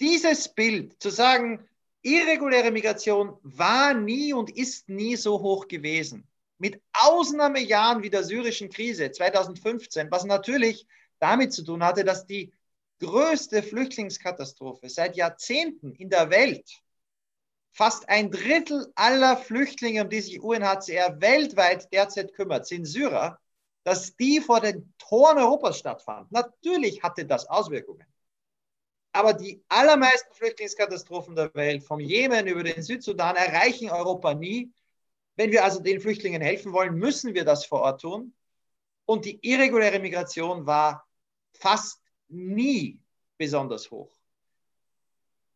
dieses Bild, zu sagen, irreguläre Migration war nie und ist nie so hoch gewesen, mit Ausnahmejahren wie der syrischen Krise zweitausendfünfzehn, was natürlich damit zu tun hatte, dass die größte Flüchtlingskatastrophe seit Jahrzehnten in der Welt, fast ein Drittel aller Flüchtlinge, um die sich U N H C R weltweit derzeit kümmert, sind Syrer, dass die vor den Toren Europas stattfanden. Natürlich hatte das Auswirkungen. Aber die allermeisten Flüchtlingskatastrophen der Welt, vom Jemen über den Südsudan, erreichen Europa nie. Wenn wir also den Flüchtlingen helfen wollen, müssen wir das vor Ort tun. Und die irreguläre Migration war fast nie besonders hoch.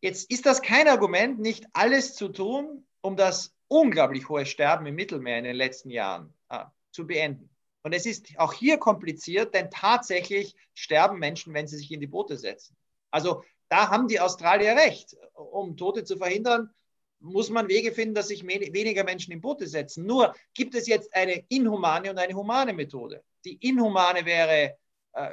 Jetzt ist das kein Argument, nicht alles zu tun, um das unglaublich hohe Sterben im Mittelmeer in den letzten Jahren äh, zu beenden. Und es ist auch hier kompliziert, denn tatsächlich sterben Menschen, wenn sie sich in die Boote setzen. Also da haben die Australier recht. Um Tote zu verhindern, muss man Wege finden, dass sich weniger Menschen in Boote setzen. Nur gibt es jetzt eine inhumane und eine humane Methode. Die inhumane wäre: äh,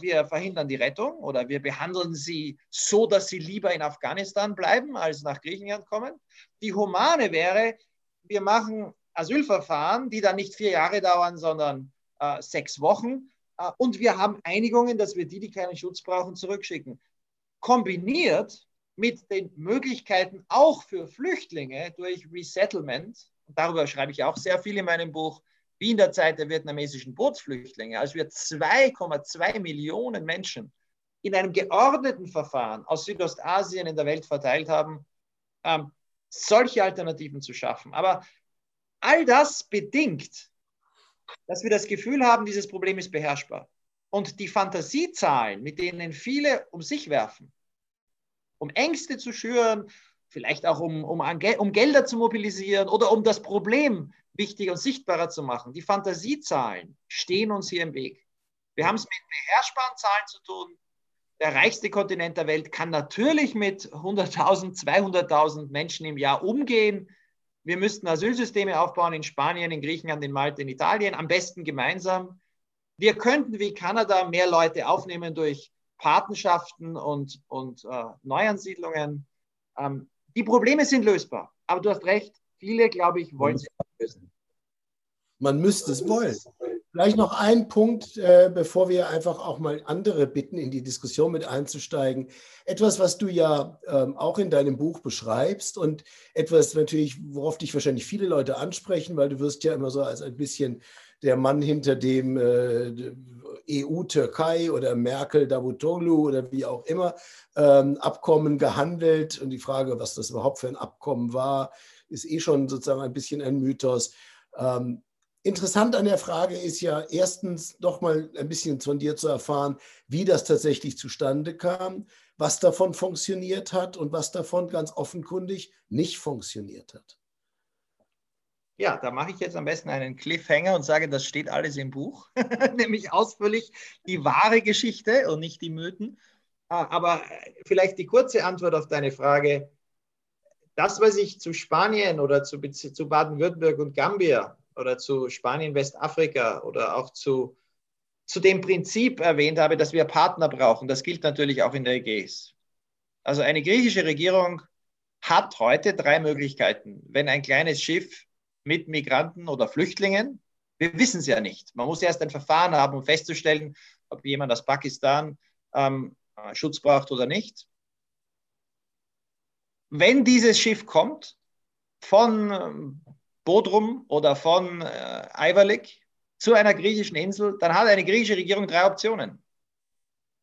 Wir verhindern die Rettung oder wir behandeln sie so, dass sie lieber in Afghanistan bleiben, als nach Griechenland kommen. Die humane wäre, wir machen Asylverfahren, die dann nicht vier Jahre dauern, sondern äh, sechs Wochen. Äh, und wir haben Einigungen, dass wir die, die keinen Schutz brauchen, zurückschicken. Kombiniert mit den Möglichkeiten auch für Flüchtlinge durch Resettlement, und darüber schreibe ich auch sehr viel in meinem Buch, wie in der Zeit der vietnamesischen Bootsflüchtlinge, als wir zwei Komma zwei Millionen Menschen in einem geordneten Verfahren aus Südostasien in der Welt verteilt haben, ähm, solche Alternativen zu schaffen. Aber all das bedingt, dass wir das Gefühl haben, dieses Problem ist beherrschbar. Und die Fantasiezahlen, mit denen viele um sich werfen, um Ängste zu schüren, vielleicht auch um, um, um Gelder zu mobilisieren oder um das Problem wichtiger und sichtbarer zu machen. Die Fantasiezahlen stehen uns hier im Weg. Wir haben es mit beherrschbaren Zahlen zu tun. Der reichste Kontinent der Welt kann natürlich mit hunderttausend, zweihunderttausend Menschen im Jahr umgehen. Wir müssten Asylsysteme aufbauen in Spanien, in Griechenland, in Malta, in Italien, am besten gemeinsam. Wir könnten wie Kanada mehr Leute aufnehmen durch Patenschaften und, und äh, Neuansiedlungen. Ähm, Die Probleme sind lösbar, aber du hast recht, viele, glaube ich, wollen sie nicht lösen. Man müsste es wollen. Vielleicht noch ein Punkt, äh, bevor wir einfach auch mal andere bitten, in die Diskussion mit einzusteigen. Etwas, was du ja ähm, auch in deinem Buch beschreibst und etwas natürlich, worauf dich wahrscheinlich viele Leute ansprechen, weil du wirst ja immer so als ein bisschen der Mann hinter dem äh, E U-Türkei oder Merkel-Davutoglu oder wie auch immer ähm, Abkommen gehandelt. Und die Frage, was das überhaupt für ein Abkommen war, ist eh schon sozusagen ein bisschen ein Mythos. Ähm, interessant an der Frage ist ja erstens doch mal ein bisschen von dir zu erfahren, wie das tatsächlich zustande kam, was davon funktioniert hat und was davon ganz offenkundig nicht funktioniert hat. Ja, da mache ich jetzt am besten einen Cliffhanger und sage, das steht alles im Buch, nämlich ausführlich die wahre Geschichte und nicht die Mythen. Aber vielleicht die kurze Antwort auf deine Frage. Das, was ich zu Spanien oder zu, zu Baden-Württemberg und Gambia oder zu Spanien, Westafrika oder auch zu, zu dem Prinzip erwähnt habe, dass wir Partner brauchen, das gilt natürlich auch in der Ägäis. Also eine griechische Regierung hat heute drei Möglichkeiten. Wenn ein kleines Schiff mit Migranten oder Flüchtlingen? Wir wissen es ja nicht. Man muss erst ein Verfahren haben, um festzustellen, ob jemand aus Pakistan ähm, Schutz braucht oder nicht. Wenn dieses Schiff kommt, von Bodrum oder von äh, Ayvalık zu einer griechischen Insel, dann hat eine griechische Regierung drei Optionen.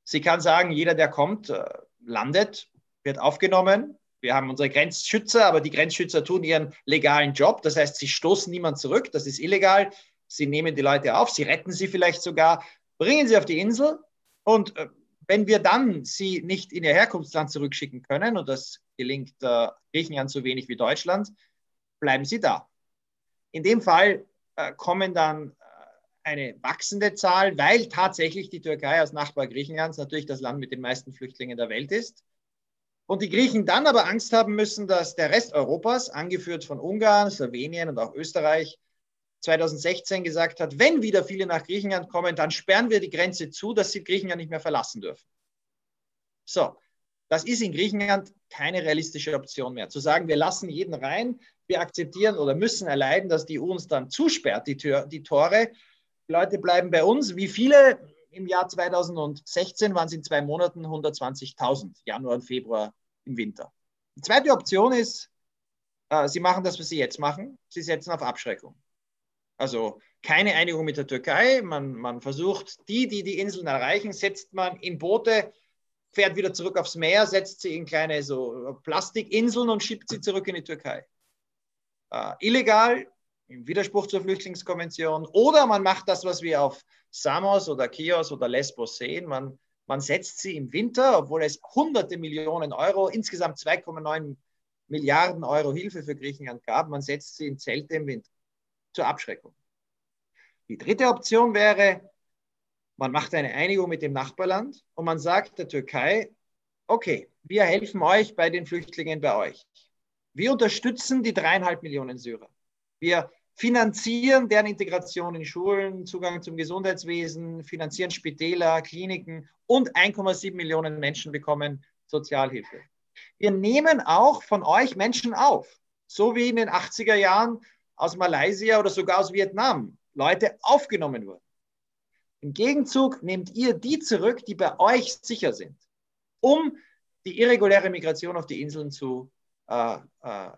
Sie kann sagen, jeder, der kommt, äh, landet, wird aufgenommen. Wir haben unsere Grenzschützer, aber die Grenzschützer tun ihren legalen Job. Das heißt, sie stoßen niemanden zurück, das ist illegal. Sie nehmen die Leute auf, sie retten sie vielleicht sogar, bringen sie auf die Insel. Und wenn wir dann sie nicht in ihr Herkunftsland zurückschicken können, und das gelingt äh, Griechenland so wenig wie Deutschland, bleiben sie da. In dem Fall äh, kommen dann äh, eine wachsende Zahl, weil tatsächlich die Türkei als Nachbar Griechenlands natürlich das Land mit den meisten Flüchtlingen der Welt ist. Und die Griechen dann aber Angst haben müssen, dass der Rest Europas, angeführt von Ungarn, Slowenien und auch Österreich, zweitausendsechzehn gesagt hat, wenn wieder viele nach Griechenland kommen, dann sperren wir die Grenze zu, dass sie Griechenland nicht mehr verlassen dürfen. So, das ist in Griechenland keine realistische Option mehr. Zu sagen, wir lassen jeden rein, wir akzeptieren oder müssen erleiden, dass die E U uns dann zusperrt, die, Tür, die Tore. Die Leute bleiben bei uns, wie viele... Im Jahr zweitausendsechzehn waren es in zwei Monaten hundertzwanzigtausend, Januar und Februar im Winter. Die zweite Option ist, äh, sie machen das, was sie jetzt machen, sie setzen auf Abschreckung. Also keine Einigung mit der Türkei, man, man versucht, die, die die Inseln erreichen, setzt man in Boote, fährt wieder zurück aufs Meer, setzt sie in kleine so Plastikinseln und schiebt sie zurück in die Türkei. Äh, illegal, im Widerspruch zur Flüchtlingskonvention, oder man macht das, was wir auf Samos oder Chios oder Lesbos sehen. Man, man setzt sie im Winter, obwohl es hunderte Millionen Euro, insgesamt zwei Komma neun Milliarden Euro Hilfe für Griechenland gab, man setzt sie in Zelte im Winter zur Abschreckung. Die dritte Option wäre, man macht eine Einigung mit dem Nachbarland und man sagt der Türkei, okay, wir helfen euch bei den Flüchtlingen bei euch. Wir unterstützen die dreieinhalb Millionen Syrer. Wir finanzieren deren Integration in Schulen, Zugang zum Gesundheitswesen, finanzieren Spitäler, Kliniken und eins Komma sieben Millionen Menschen bekommen Sozialhilfe. Wir nehmen auch von euch Menschen auf, so wie in den achtziger Jahren aus Malaysia oder sogar aus Vietnam Leute aufgenommen wurden. Im Gegenzug nehmt ihr die zurück, die bei euch sicher sind, um die irreguläre Migration auf die Inseln zu, äh, äh,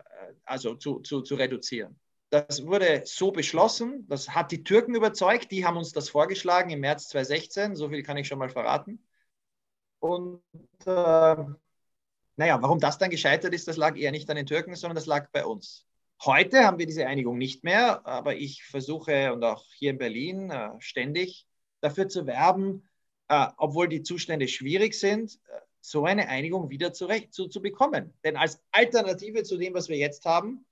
also zu, zu, zu reduzieren. Das wurde so beschlossen, das hat die Türken überzeugt, die haben uns das vorgeschlagen im März zweitausendsechzehn, so viel kann ich schon mal verraten. Und äh, naja, warum das dann gescheitert ist, das lag eher nicht an den Türken, sondern das lag bei uns. Heute haben wir diese Einigung nicht mehr, aber ich versuche und auch hier in Berlin äh, ständig dafür zu werben, äh, obwohl die Zustände schwierig sind, äh, so eine Einigung wieder zurecht zu, zu bekommen. Denn als Alternative zu dem, was wir jetzt haben,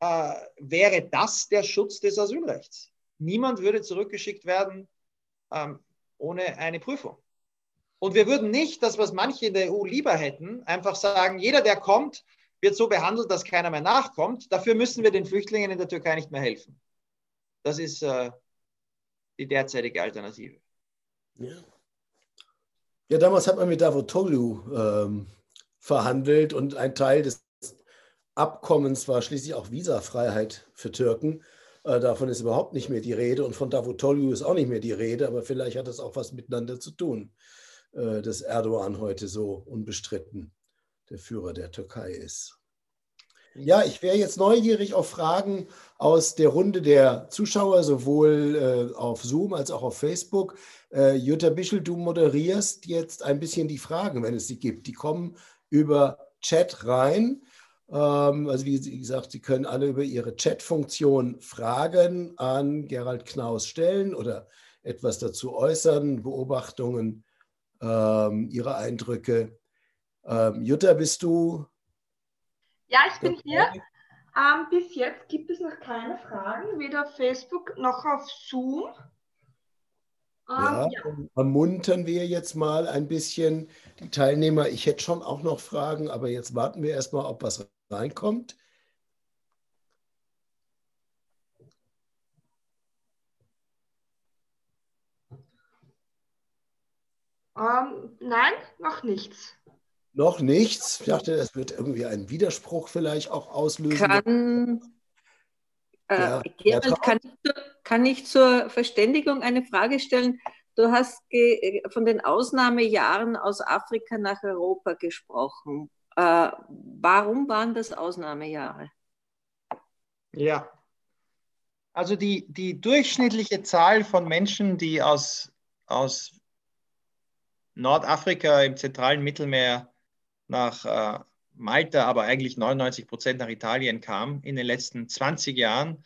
äh, wäre das der Schutz des Asylrechts. Niemand würde zurückgeschickt werden ähm, ohne eine Prüfung. Und wir würden nicht das, was manche in der E U lieber hätten, einfach sagen, jeder, der kommt, wird so behandelt, dass keiner mehr nachkommt. Dafür müssen wir den Flüchtlingen in der Türkei nicht mehr helfen. Das ist äh, die derzeitige Alternative. Ja. Ja, damals hat man mit Davutoglu ähm, verhandelt und ein Teil des Abkommens war schließlich auch Visafreiheit für Türken. Äh, davon ist überhaupt nicht mehr die Rede und von Davutoglu ist auch nicht mehr die Rede, aber vielleicht hat das auch was miteinander zu tun, äh, dass Erdogan heute so unbestritten der Führer der Türkei ist. Ja, ich wäre jetzt neugierig auf Fragen aus der Runde der Zuschauer, sowohl äh, auf Zoom als auch auf Facebook. Äh, Jutta Bischel, du moderierst jetzt ein bisschen die Fragen, wenn es sie gibt. Die kommen über Chat rein. Ähm, also wie gesagt, Sie können alle über Ihre Chat-Funktion Fragen an Gerald Knaus stellen oder etwas dazu äußern, Beobachtungen, ähm, Ihre Eindrücke. Ähm, Jutta, bist du? Ja, ich bin hier. Ähm, bis jetzt gibt es noch keine Fragen, weder auf Facebook noch auf Zoom. Ähm, ja, ja. Ermuntern wir jetzt mal ein bisschen die Teilnehmer. Ich hätte schon auch noch Fragen, aber jetzt warten wir erstmal, ob was reinkommt. Ähm, nein, noch nichts. Noch nichts. Ich dachte, das wird irgendwie einen Widerspruch vielleicht auch auslösen. Kann, äh, ja, Gerald, kann, kann ich zur Verständigung eine Frage stellen? Du hast von den Ausnahmejahren aus Afrika nach Europa gesprochen. Äh, warum waren das Ausnahmejahre? Ja, also die, die durchschnittliche Zahl von Menschen, die aus, aus Nordafrika im zentralen Mittelmeer nach äh, Malta, aber eigentlich neunundneunzig Prozent nach Italien kam in den letzten zwanzig Jahren.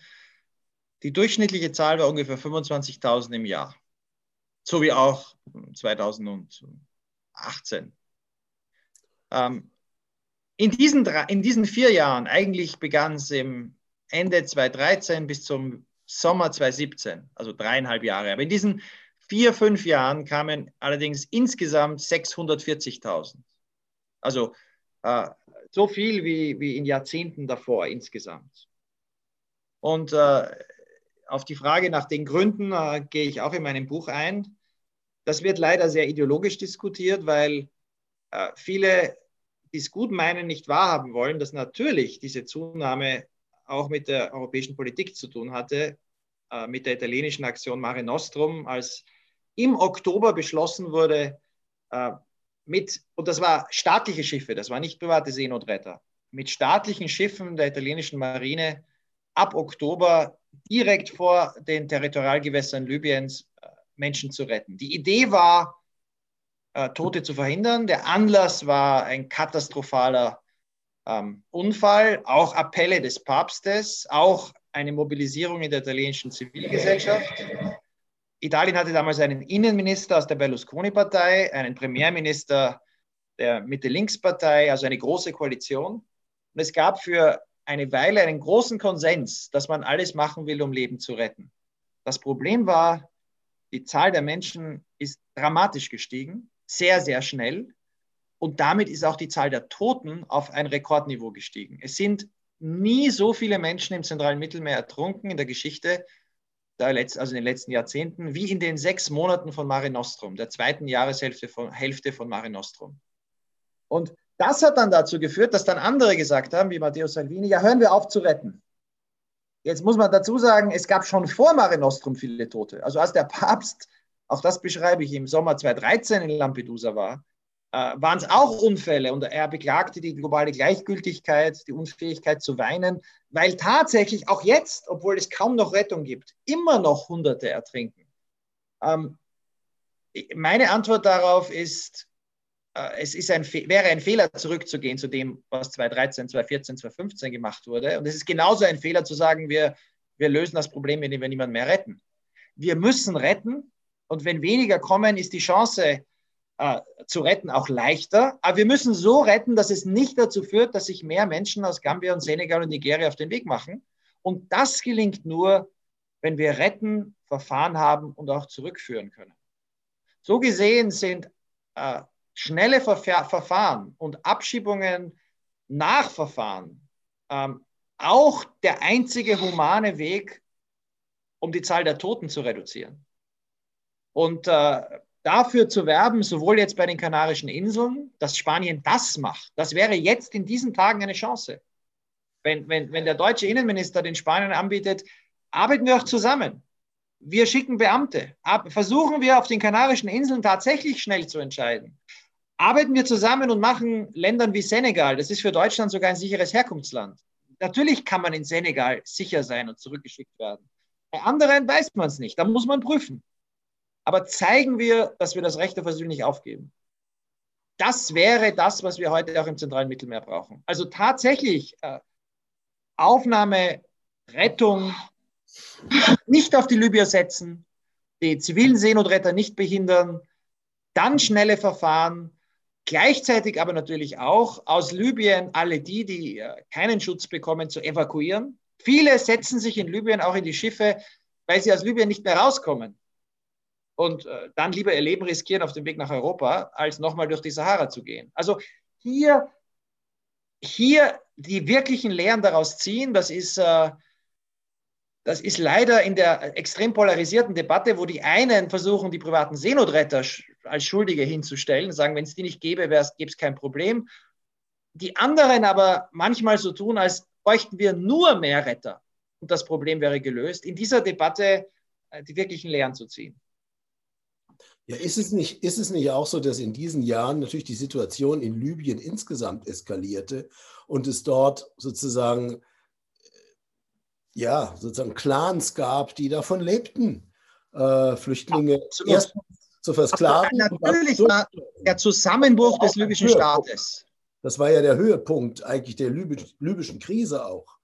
Die durchschnittliche Zahl war ungefähr fünfundzwanzigtausend im Jahr, so wie auch zweitausendachtzehn. Ähm, in, diesen drei, in diesen vier Jahren, eigentlich begann es im Ende zweitausenddreizehn bis zum Sommer zweitausendsiebzehn, also dreieinhalb Jahre. Aber in diesen vier, fünf Jahren kamen allerdings insgesamt sechshundertvierzigtausend. Also äh, so viel wie, wie in Jahrzehnten davor insgesamt. Und äh, auf die Frage nach den Gründen äh, gehe ich auch in meinem Buch ein. Das wird leider sehr ideologisch diskutiert, weil äh, viele, die es gut meinen, nicht wahrhaben wollen, dass natürlich diese Zunahme auch mit der europäischen Politik zu tun hatte, äh, mit der italienischen Aktion Mare Nostrum, als im Oktober beschlossen wurde, äh, mit, und das war staatliche Schiffe, das war nicht private Seenotretter, mit staatlichen Schiffen der italienischen Marine ab Oktober direkt vor den Territorialgewässern Libyens äh, Menschen zu retten. Die Idee war, äh, Tote zu verhindern. Der Anlass war ein katastrophaler ähm, Unfall, auch Appelle des Papstes, auch eine Mobilisierung in der italienischen Zivilgesellschaft. Italien hatte damals einen Innenminister aus der Berlusconi-Partei, einen Premierminister der Mitte-Links-Partei, also eine große Koalition. Und es gab für eine Weile einen großen Konsens, dass man alles machen will, um Leben zu retten. Das Problem war, die Zahl der Menschen ist dramatisch gestiegen, sehr, sehr schnell. Und damit ist auch die Zahl der Toten auf ein Rekordniveau gestiegen. Es sind nie so viele Menschen im zentralen Mittelmeer ertrunken in der Geschichte, also in den letzten Jahrzehnten, wie in den sechs Monaten von Mare Nostrum, der zweiten Jahreshälfte von, Hälfte von Mare Nostrum. Und das hat dann dazu geführt, dass dann andere gesagt haben, wie Matteo Salvini, ja, hören wir auf zu retten. Jetzt muss man dazu sagen, es gab schon vor Mare Nostrum viele Tote. Also als der Papst, auch das beschreibe ich, im Sommer zweitausenddreizehn in Lampedusa war, äh, waren es auch Unfälle und er beklagte die globale Gleichgültigkeit, die Unfähigkeit zu weinen, weil tatsächlich auch jetzt, obwohl es kaum noch Rettung gibt, immer noch Hunderte ertrinken. Ähm, meine Antwort darauf ist, es ist ein, wäre ein Fehler, zurückzugehen zu dem, was zweitausenddreizehn, zweitausendvierzehn, zweitausendfünfzehn gemacht wurde. Und es ist genauso ein Fehler zu sagen, wir, wir lösen das Problem, indem wir niemanden mehr retten. Wir müssen retten, und wenn weniger kommen, ist die Chance äh, zu retten auch leichter. Aber wir müssen so retten, dass es nicht dazu führt, dass sich mehr Menschen aus Gambia und Senegal und Nigeria auf den Weg machen. Und das gelingt nur, wenn wir retten, Verfahren haben und auch zurückführen können. So gesehen sind äh, schnelle Verfahr- Verfahren und Abschiebungen nach Verfahren ähm, auch der einzige humane Weg, um die Zahl der Toten zu reduzieren. Und äh, dafür zu werben, sowohl jetzt bei den Kanarischen Inseln, dass Spanien das macht, das wäre jetzt in diesen Tagen eine Chance. Wenn, wenn, wenn der deutsche Innenminister den Spaniern anbietet, arbeiten wir auch zusammen. Wir schicken Beamte. Ab, versuchen wir auf den Kanarischen Inseln tatsächlich schnell zu entscheiden. Arbeiten wir zusammen und machen Ländern wie Senegal, das ist für Deutschland sogar ein sicheres Herkunftsland. Natürlich kann man in Senegal sicher sein und zurückgeschickt werden. Bei anderen weiß man es nicht, da muss man prüfen. Aber zeigen wir, dass wir das Recht der Versöhnung nicht aufgeben. Das wäre das, was wir heute auch im zentralen Mittelmeer brauchen. Also tatsächlich äh, Aufnahme, Rettung, nicht auf die Libyer setzen, die zivilen Seenotretter nicht behindern, dann schnelle Verfahren, gleichzeitig aber natürlich auch aus Libyen alle die, die keinen Schutz bekommen, zu evakuieren. Viele setzen sich in Libyen auch in die Schiffe, weil sie aus Libyen nicht mehr rauskommen und dann lieber ihr Leben riskieren auf dem Weg nach Europa, als nochmal durch die Sahara zu gehen. Also hier, hier die wirklichen Lehren daraus ziehen, das ist... Das ist leider in der extrem polarisierten Debatte, wo die einen versuchen, die privaten Seenotretter als Schuldige hinzustellen, sagen, wenn es die nicht gäbe, gäbe es kein Problem. Die anderen aber manchmal so tun, als bräuchten wir nur mehr Retter und das Problem wäre gelöst. In dieser Debatte die wirklichen Lehren zu ziehen. Ja, ist es nicht, ist es nicht auch so, dass in diesen Jahren natürlich die Situation in Libyen insgesamt eskalierte und es dort sozusagen... ja, sozusagen Clans gab, die davon lebten, äh, Flüchtlinge ja, erst zu versklaven. Natürlich war der Zusammenbruch des libyschen Staates. Das war ja der Höhepunkt eigentlich der libysch, libyschen Krise auch.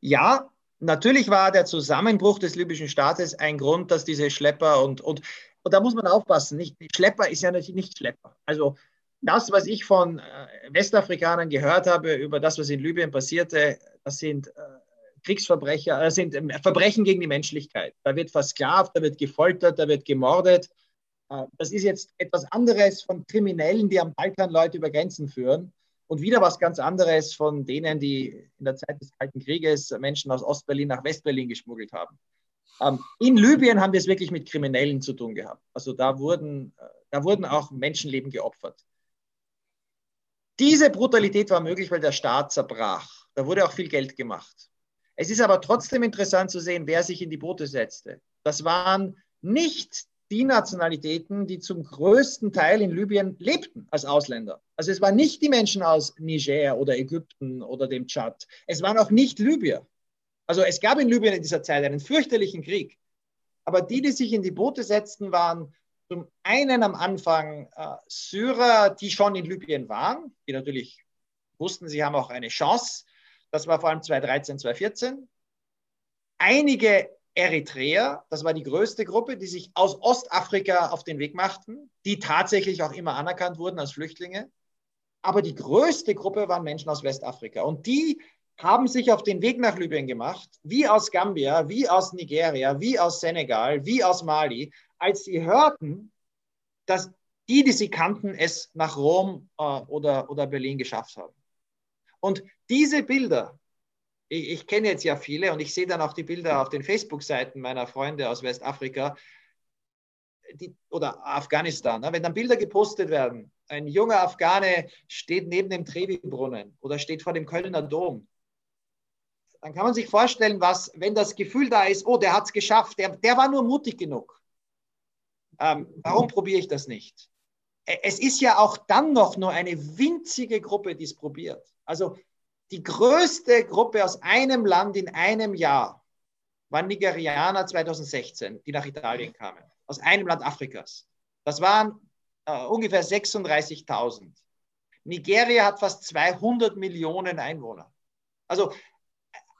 Ja, natürlich war der Zusammenbruch des libyschen Staates ein Grund, dass diese Schlepper und, und, und da muss man aufpassen, nicht, Schlepper ist ja natürlich nicht Schlepper. Also das, was ich von äh, Westafrikanern gehört habe über das, was in Libyen passierte, das sind... Äh, Kriegsverbrecher, das sind Verbrechen gegen die Menschlichkeit. Da wird versklavt, da wird gefoltert, da wird gemordet. Das ist jetzt etwas anderes von Kriminellen, die am Balkan Leute über Grenzen führen und wieder was ganz anderes von denen, die in der Zeit des Kalten Krieges Menschen aus Ostberlin nach Westberlin geschmuggelt haben. In Libyen haben wir es wirklich mit Kriminellen zu tun gehabt. Also da wurden, da wurden auch Menschenleben geopfert. Diese Brutalität war möglich, weil der Staat zerbrach. Da wurde auch viel Geld gemacht. Es ist aber trotzdem interessant zu sehen, wer sich in die Boote setzte. Das waren nicht die Nationalitäten, die zum größten Teil in Libyen lebten als Ausländer. Also es waren nicht die Menschen aus Niger oder Ägypten oder dem Tschad. Es waren auch nicht Libyer. Also es gab in Libyen in dieser Zeit einen fürchterlichen Krieg. Aber die, die sich in die Boote setzten, waren zum einen am Anfang äh, Syrer, die schon in Libyen waren, die natürlich wussten, sie haben auch eine Chance. Das war vor allem zweitausenddreizehn, zweitausendvierzehn. Einige Eritreer, das war die größte Gruppe, die sich aus Ostafrika auf den Weg machten, die tatsächlich auch immer anerkannt wurden als Flüchtlinge. Aber die größte Gruppe waren Menschen aus Westafrika. Und die haben sich auf den Weg nach Libyen gemacht, wie aus Gambia, wie aus Nigeria, wie aus Senegal, wie aus Mali, als sie hörten, dass die, die sie kannten, es nach Rom äh, oder, oder Berlin geschafft haben. Und diese Bilder, ich, ich kenne jetzt ja viele und ich sehe dann auch die Bilder auf den Facebook-Seiten meiner Freunde aus Westafrika die, oder Afghanistan. Wenn dann Bilder gepostet werden, ein junger Afghane steht neben dem Trevi-Brunnen oder steht vor dem Kölner Dom, dann kann man sich vorstellen, was, wenn das Gefühl da ist, oh, der hat es geschafft, der, der war nur mutig genug. Ähm, warum probiere ich das nicht? Es ist ja auch dann noch nur eine winzige Gruppe, die es probiert. Also die größte Gruppe aus einem Land in einem Jahr waren Nigerianer zweitausendsechzehn, die nach Italien kamen, aus einem Land Afrikas. Das waren äh, ungefähr sechsunddreißigtausend. Nigeria hat fast zweihundert Millionen Einwohner. Also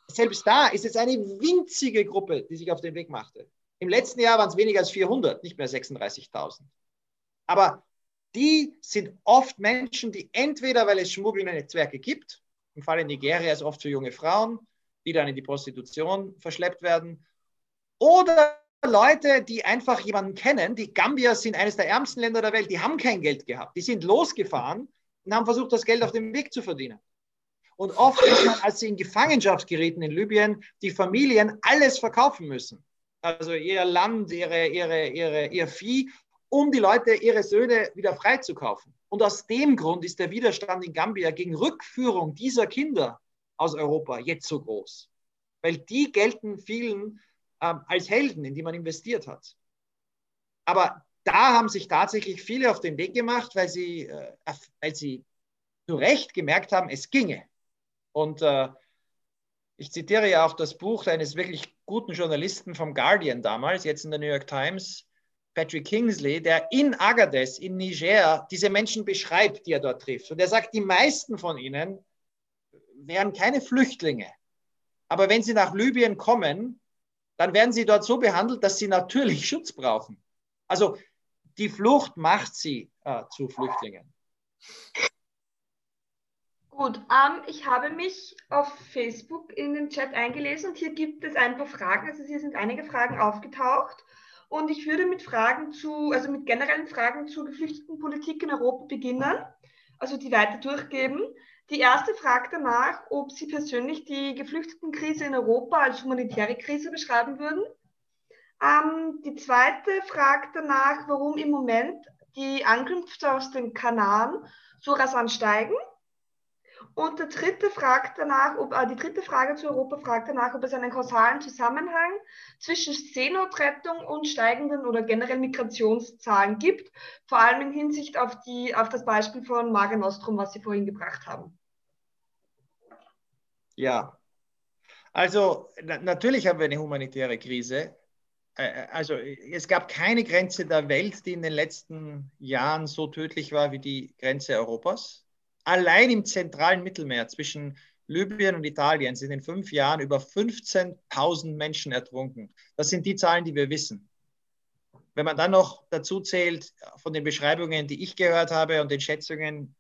selbst da ist es eine winzige Gruppe, die sich auf den Weg machte. Im letzten Jahr waren es weniger als vierhundert, nicht mehr sechsunddreißigtausend. Aber die sind oft Menschen, die entweder, weil es schmuggelnde Netzwerke gibt, im Falle Nigerias oft für junge Frauen, die dann in die Prostitution verschleppt werden, oder Leute, die einfach jemanden kennen. Die Gambier sind eines der ärmsten Länder der Welt, die haben kein Geld gehabt, die sind losgefahren und haben versucht, das Geld auf dem Weg zu verdienen. Und oft hat man, als sie in Gefangenschaft gerieten in Libyen, die Familien alles verkaufen müssen. Also ihr Land, ihre, ihre, ihre, ihr Vieh, um die Leute, ihre Söhne wieder freizukaufen. Und aus dem Grund ist der Widerstand in Gambia gegen Rückführung dieser Kinder aus Europa jetzt so groß. Weil die gelten vielen ähm, als Helden, in die man investiert hat. Aber da haben sich tatsächlich viele auf den Weg gemacht, weil sie, äh, weil sie zu Recht gemerkt haben, es ginge. Und äh, ich zitiere ja auch das Buch eines wirklich guten Journalisten vom Guardian damals, jetzt in der New York Times, Patrick Kingsley, der in Agadez, in Niger, diese Menschen beschreibt, die er dort trifft. Und er sagt, die meisten von ihnen wären keine Flüchtlinge. Aber wenn sie nach Libyen kommen, dann werden sie dort so behandelt, dass sie natürlich Schutz brauchen. Also die Flucht macht sie äh, zu Flüchtlingen. Gut, ähm, ich habe mich auf Facebook in den Chat eingelesen und hier gibt es ein paar Fragen. Also hier sind einige Fragen aufgetaucht und ich würde mit Fragen zu, also mit generellen Fragen zur Geflüchtetenpolitik in Europa beginnen, also die weiter durchgeben. Die erste fragt danach, ob Sie persönlich die Geflüchtetenkrise in Europa als humanitäre Krise beschreiben würden. Ähm, die zweite fragt danach, warum im Moment die Ankünfte aus den Kanaren so rasant steigen. Und der dritte fragt danach, ob, die dritte Frage zu Europa fragt danach, ob es einen kausalen Zusammenhang zwischen Seenotrettung und steigenden oder generell Migrationszahlen gibt, vor allem in Hinsicht auf, die, auf das Beispiel von Mare Nostrum, was Sie vorhin gebracht haben. Ja, also na, natürlich haben wir eine humanitäre Krise. Also es gab keine Grenze der Welt, die in den letzten Jahren so tödlich war wie die Grenze Europas. Allein im zentralen Mittelmeer zwischen Libyen und Italien sind in fünf Jahren über fünfzehntausend Menschen ertrunken. Das sind die Zahlen, die wir wissen. Wenn man dann noch dazu zählt, von den Beschreibungen, die ich gehört habe und den Schätzungen,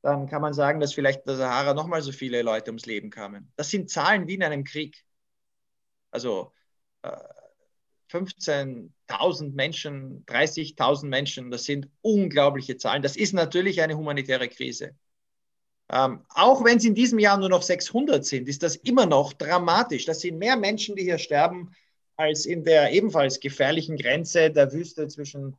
dann kann man sagen, dass vielleicht in der Sahara nochmal so viele Leute ums Leben kamen. Das sind Zahlen wie in einem Krieg. Also äh, fünfzehntausend Menschen, dreißigtausend Menschen, das sind unglaubliche Zahlen. Das ist natürlich eine humanitäre Krise. Ähm, auch wenn es in diesem Jahr nur noch sechshundert sind, ist das immer noch dramatisch. Das sind mehr Menschen, die hier sterben, als in der ebenfalls gefährlichen Grenze der Wüste zwischen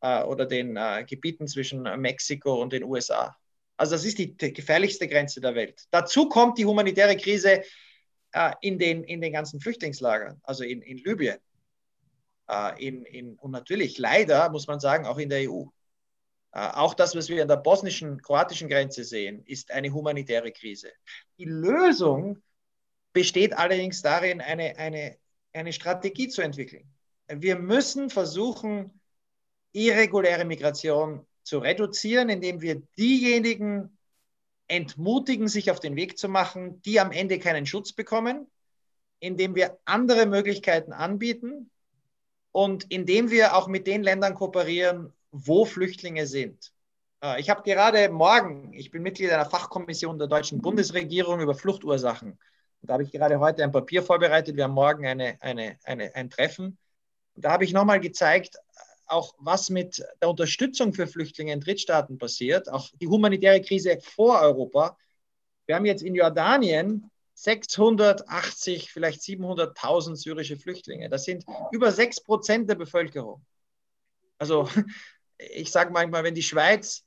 äh, oder den äh, Gebieten zwischen Mexiko und den U S A. Also das ist die gefährlichste Grenze der Welt. Dazu kommt die humanitäre Krise äh, in den, in den ganzen Flüchtlingslagern, also in, in Libyen. Äh, in, in, und natürlich, leider, muss man sagen, auch in der E U. Auch das, was wir an der bosnischen, kroatischen Grenze sehen, ist eine humanitäre Krise. Die Lösung besteht allerdings darin, eine, eine, eine Strategie zu entwickeln. Wir müssen versuchen, irreguläre Migration zu reduzieren, indem wir diejenigen entmutigen, sich auf den Weg zu machen, die am Ende keinen Schutz bekommen, indem wir andere Möglichkeiten anbieten und indem wir auch mit den Ländern kooperieren, wo Flüchtlinge sind. Ich habe gerade morgen, ich bin Mitglied einer Fachkommission der deutschen Bundesregierung über Fluchtursachen. Und da habe ich gerade heute ein Papier vorbereitet. Wir haben morgen eine, eine, eine, ein Treffen. Und da habe ich nochmal gezeigt, auch was mit der Unterstützung für Flüchtlinge in Drittstaaten passiert. Auch die humanitäre Krise vor Europa. Wir haben jetzt in Jordanien sechshundertachtzig, vielleicht siebenhunderttausend syrische Flüchtlinge. Das sind über sechs Prozent der Bevölkerung. Also ich sage manchmal, wenn die Schweiz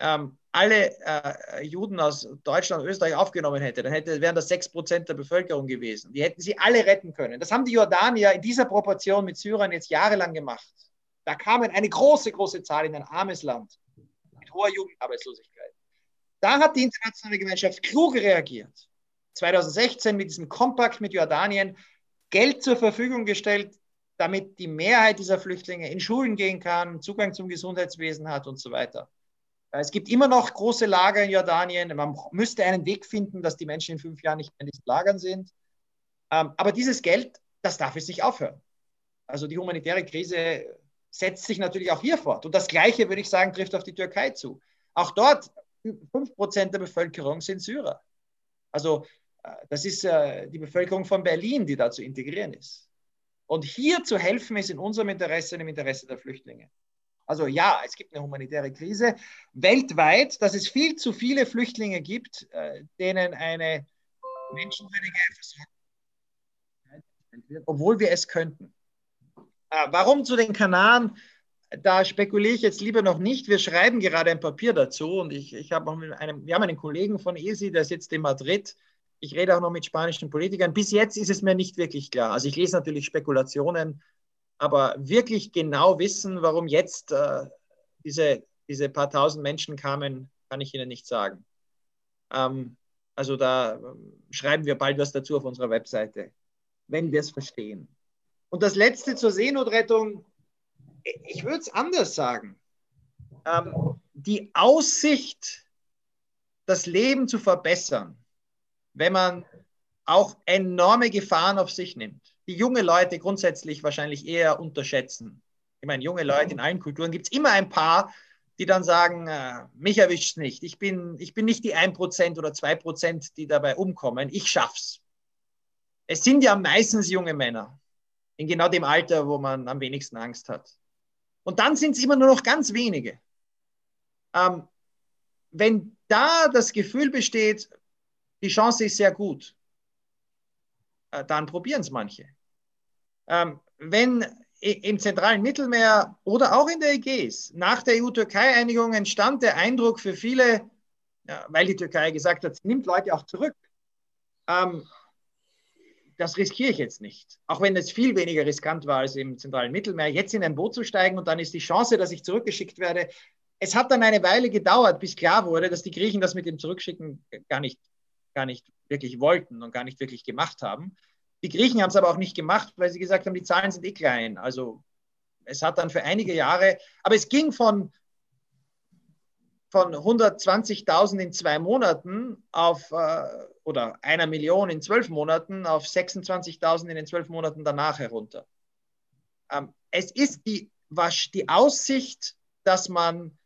ähm, alle äh, Juden aus Deutschland und Österreich aufgenommen hätte, dann hätte, wären das sechs Prozent der Bevölkerung gewesen. Die hätten sie alle retten können. Das haben die Jordanier in dieser Proportion mit Syrern jetzt jahrelang gemacht. Da kamen eine große, große Zahl in ein armes Land mit hoher Jugendarbeitslosigkeit. Da hat die internationale Gemeinschaft klug reagiert. zweitausendsechzehn mit diesem Kompakt mit Jordanien Geld zur Verfügung gestellt, damit die Mehrheit dieser Flüchtlinge in Schulen gehen kann, Zugang zum Gesundheitswesen hat und so weiter. Es gibt immer noch große Lager in Jordanien. Man müsste einen Weg finden, dass die Menschen in fünf Jahren nicht mehr in diesen Lagern sind. Aber dieses Geld, das darf jetzt nicht aufhören. Also die humanitäre Krise setzt sich natürlich auch hier fort. Und das Gleiche, würde ich sagen, trifft auf die Türkei zu. Auch dort, fünf Prozent der Bevölkerung sind Syrer. Also das ist die Bevölkerung von Berlin, die da zu integrieren ist. Und hier zu helfen, ist in unserem Interesse und im Interesse der Flüchtlinge. Also ja, es gibt eine humanitäre Krise weltweit, dass es viel zu viele Flüchtlinge gibt, denen eine menschenwürdige Versorgung gestellt wird, obwohl wir es könnten. Warum zu den Kanaren? Da spekuliere ich jetzt lieber noch nicht. Wir schreiben gerade ein Papier dazu und ich, ich habe auch mit einem, wir haben einen Kollegen von E S I, der sitzt in Madrid. Ich rede auch noch mit spanischen Politikern. Bis jetzt ist es mir nicht wirklich klar. Also ich lese natürlich Spekulationen, aber wirklich genau wissen, warum jetzt äh, diese, diese paar tausend Menschen kamen, kann ich Ihnen nicht sagen. Ähm, also da äh, schreiben wir bald was dazu auf unserer Webseite, wenn wir es verstehen. Und das Letzte zur Seenotrettung, ich würde es anders sagen. Ähm, die Aussicht, das Leben zu verbessern, wenn man auch enorme Gefahren auf sich nimmt, die junge Leute grundsätzlich wahrscheinlich eher unterschätzen. Ich meine, junge Leute in allen Kulturen gibt es immer ein paar, die dann sagen, äh, mich erwischt es nicht, ich bin, ich bin nicht die ein Prozent oder zwei Prozent, die dabei umkommen, ich schaff's. Es sind ja meistens junge Männer, in genau dem Alter, wo man am wenigsten Angst hat. Und dann sind es immer nur noch ganz wenige. Ähm, wenn da das Gefühl besteht, die Chance ist sehr gut, dann probieren es manche. Ähm, wenn im zentralen Mittelmeer oder auch in der Ägäis nach der E U-Türkei-Einigung entstand der Eindruck für viele, ja, weil die Türkei gesagt hat, sie nimmt Leute auch zurück, ähm, das riskiere ich jetzt nicht. Auch wenn es viel weniger riskant war als im zentralen Mittelmeer, jetzt in ein Boot zu steigen und dann ist die Chance, dass ich zurückgeschickt werde. Es hat dann eine Weile gedauert, bis klar wurde, dass die Griechen das mit dem Zurückschicken gar nicht gar nicht wirklich wollten und gar nicht wirklich gemacht haben. Die Griechen haben es aber auch nicht gemacht, weil sie gesagt haben, die Zahlen sind eh klein. Also es hat dann für einige Jahre, aber es ging von, von hundertzwanzigtausend in zwei Monaten auf, oder einer Million in zwölf Monaten auf sechsundzwanzigtausend in den zwölf Monaten danach herunter. Es ist die, die Aussicht, dass man,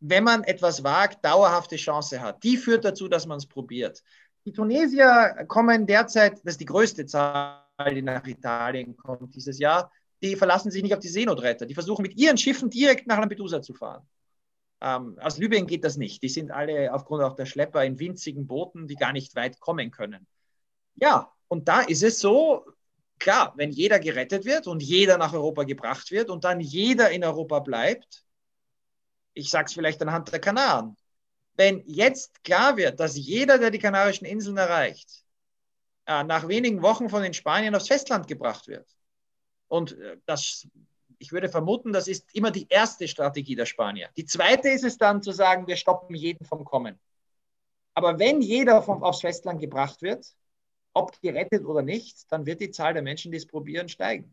wenn man etwas wagt, dauerhafte Chance hat. Die führt dazu, dass man es probiert. Die Tunesier kommen derzeit, das ist die größte Zahl, die nach Italien kommt dieses Jahr, die verlassen sich nicht auf die Seenotretter. Die versuchen mit ihren Schiffen direkt nach Lampedusa zu fahren. Ähm, aus Libyen geht das nicht. Die sind alle aufgrund auch der Schlepper in winzigen Booten, die gar nicht weit kommen können. Ja, und da ist es so, klar, wenn jeder gerettet wird und jeder nach Europa gebracht wird und dann jeder in Europa bleibt, ich sage es vielleicht anhand der Kanaren, wenn jetzt klar wird, dass jeder, der die Kanarischen Inseln erreicht, nach wenigen Wochen von den Spaniern aufs Festland gebracht wird. Und das, ich würde vermuten, das ist immer die erste Strategie der Spanier. Die zweite ist es dann zu sagen, wir stoppen jeden vom Kommen. Aber wenn jeder vom, aufs Festland gebracht wird, ob gerettet oder nicht, dann wird die Zahl der Menschen, die es probieren, steigen.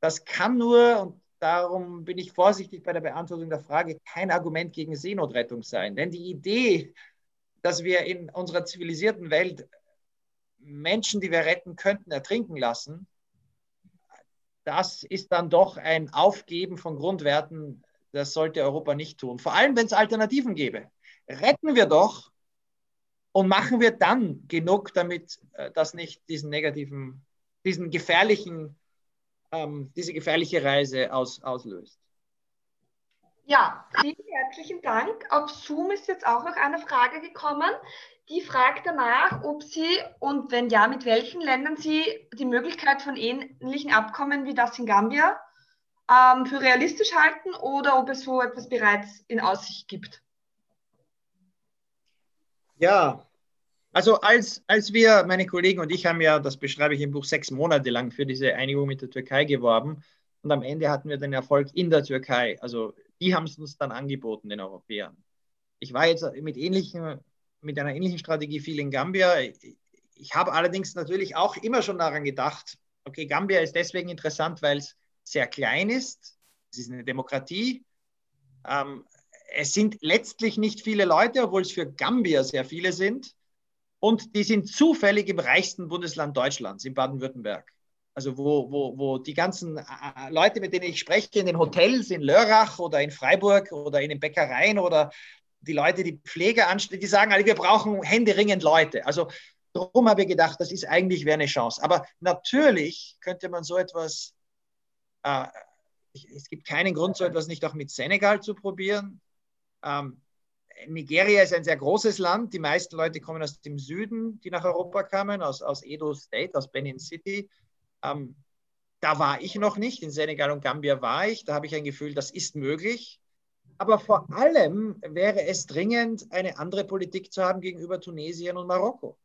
Das kann nur, und darum bin ich vorsichtig bei der Beantwortung der Frage, kein Argument gegen Seenotrettung sein. Denn die Idee, dass wir in unserer zivilisierten Welt Menschen, die wir retten könnten, ertrinken lassen, das ist dann doch ein Aufgeben von Grundwerten, das sollte Europa nicht tun. Vor allem, wenn es Alternativen gäbe. Retten wir doch und machen wir dann genug, damit das nicht diesen negativen, diesen gefährlichen diese gefährliche Reise aus, auslöst. Ja, vielen herzlichen Dank. Auf Zoom ist jetzt auch noch eine Frage gekommen. Die fragt danach, ob Sie und wenn ja, mit welchen Ländern Sie die Möglichkeit von ähnlichen Abkommen wie das in Gambia ähm, für realistisch halten oder ob es so etwas bereits in Aussicht gibt. Ja, also als, als wir, meine Kollegen und ich haben ja, das beschreibe ich im Buch, sechs Monate lang für diese Einigung mit der Türkei geworben und am Ende hatten wir den Erfolg in der Türkei. Also die haben es uns dann angeboten, den Europäern. Ich war jetzt mit, ähnlichen, mit einer ähnlichen Strategie viel in Gambia. Ich habe allerdings natürlich auch immer schon daran gedacht, Okay, Gambia ist deswegen interessant, weil es sehr klein ist. Es ist eine Demokratie. Ähm, es sind letztlich nicht viele Leute, obwohl es für Gambia sehr viele sind. Und die sind zufällig im reichsten Bundesland Deutschlands, in Baden-Württemberg. Also wo, wo, wo die ganzen Leute, mit denen ich spreche, in den Hotels, in Lörrach oder in Freiburg oder in den Bäckereien oder die Leute, die Pflege anstellen, die sagen alle, wir brauchen händeringend Leute. Also darum habe ich gedacht, das ist eigentlich wäre eine Chance. Aber natürlich könnte man so etwas, äh, es gibt keinen Grund, so etwas nicht auch mit Senegal zu probieren. Ähm, Nigeria ist ein sehr großes Land. Die meisten Leute kommen aus dem Süden, die nach Europa kamen, aus, aus Edo State, aus Benin City. Ähm, da war ich noch nicht. In Senegal und Gambia war ich. Da habe ich ein Gefühl, das ist möglich. Aber vor allem wäre es dringend, eine andere Politik zu haben gegenüber Tunesien und Marokko.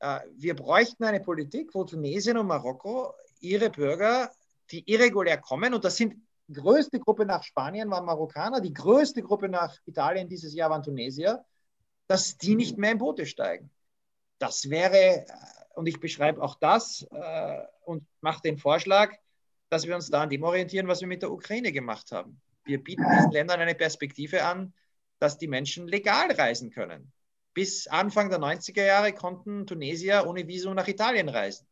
Äh, wir bräuchten eine Politik, wo Tunesien und Marokko ihre Bürger, die irregulär kommen, und das sind die größte Gruppe nach Spanien waren Marokkaner, die größte Gruppe nach Italien dieses Jahr waren Tunesier, dass die nicht mehr in Boote steigen. Das wäre, und ich beschreibe auch das äh, und mache den Vorschlag, dass wir uns da an dem orientieren, was wir mit der Ukraine gemacht haben. Wir bieten diesen Ländern eine Perspektive an, dass die Menschen legal reisen können. Bis Anfang der neunziger Jahre konnten Tunesier ohne Visum nach Italien reisen.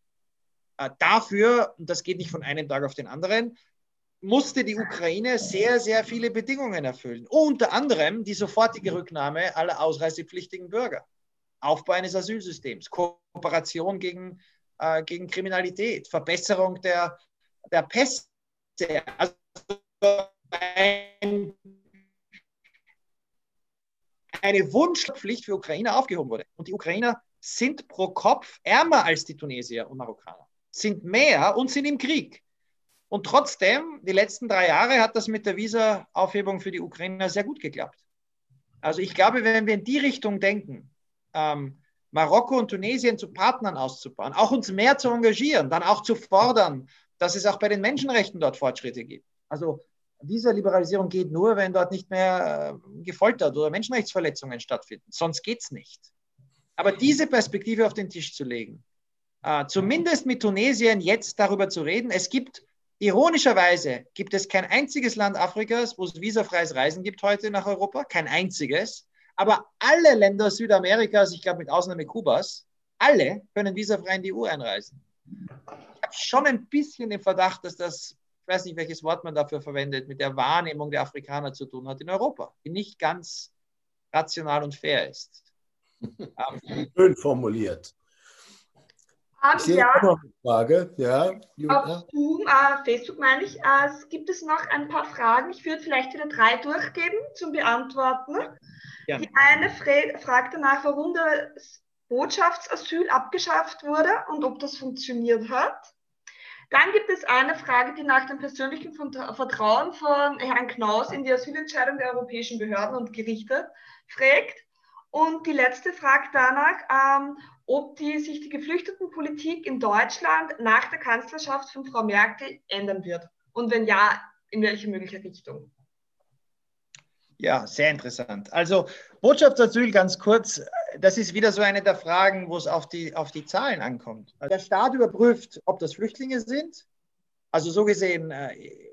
Äh, dafür, und das geht nicht von einem Tag auf den anderen, musste die Ukraine sehr, sehr viele Bedingungen erfüllen. Unter anderem die sofortige Rücknahme aller ausreisepflichtigen Bürger, Aufbau eines Asylsystems, Kooperation gegen, äh, gegen Kriminalität, Verbesserung der, der Pässe. Also ein, eine Wunschpflicht für Ukrainer aufgehoben wurde. Und die Ukrainer sind pro Kopf ärmer als die Tunesier und Marokkaner, sind mehr und sind im Krieg. Und trotzdem, die letzten drei Jahre hat das mit der Visa-Aufhebung für die Ukrainer sehr gut geklappt. Also ich glaube, wenn wir in die Richtung denken, ähm, Marokko und Tunesien zu Partnern auszubauen, auch uns mehr zu engagieren, dann auch zu fordern, dass es auch bei den Menschenrechten dort Fortschritte gibt. Also Visa-Liberalisierung geht nur, wenn dort nicht mehr äh, gefoltert oder Menschenrechtsverletzungen stattfinden. Sonst geht es nicht. Aber diese Perspektive auf den Tisch zu legen, äh, zumindest mit Tunesien jetzt darüber zu reden, es gibt ironischerweise gibt es kein einziges Land Afrikas, wo es visafreies Reisen gibt heute nach Europa, kein einziges. Aber alle Länder Südamerikas, ich glaube mit Ausnahme Kubas, alle können visafrei in die E U einreisen. Ich habe schon ein bisschen den Verdacht, dass das, ich weiß nicht, welches Wort man dafür verwendet, mit der Wahrnehmung der Afrikaner zu tun hat in Europa, die nicht ganz rational und fair ist. Schön formuliert. Ich sehe ja, noch eine Frage. Ja, auf Zoom, äh, Facebook meine ich, äh, gibt es noch ein paar Fragen. Ich würde vielleicht wieder drei durchgeben zum Beantworten. Ja. Die eine fra fragt danach, warum das Botschaftsasyl abgeschafft wurde und ob das funktioniert hat. Dann gibt es eine Frage, die nach dem persönlichen Vertrauen von Herrn Knaus in die Asylentscheidung der europäischen Behörden und Gerichte fragt. Und die letzte fragt danach, ähm, ob die, sich die Geflüchtetenpolitik in Deutschland nach der Kanzlerschaft von Frau Merkel ändern wird. Und wenn ja, in welche mögliche Richtung? Ja, sehr interessant. Also Botschaftsasyl ganz kurz, das ist wieder so eine der Fragen, wo es auf die, auf die Zahlen ankommt. Der Staat überprüft, ob das Flüchtlinge sind, also so gesehen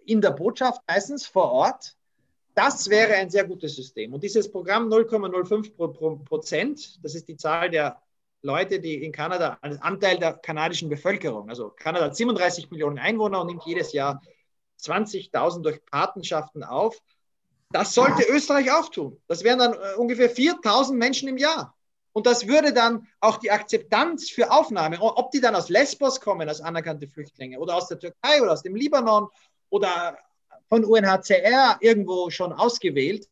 in der Botschaft meistens vor Ort. Das wäre ein sehr gutes System. Und dieses Programm null Komma null fünf Prozent, das ist die Zahl der Leute, die in Kanada, als Anteil der kanadischen Bevölkerung, also Kanada hat siebenunddreißig Millionen Einwohner und nimmt jedes Jahr zwanzigtausend durch Patenschaften auf. Das sollte Österreich auch tun. Das wären dann äh, ungefähr viertausend Menschen im Jahr. Und das würde dann auch die Akzeptanz für Aufnahme, ob die dann aus Lesbos kommen, als anerkannte Flüchtlinge, oder aus der Türkei oder aus dem Libanon oder von U N H C R irgendwo schon ausgewählt,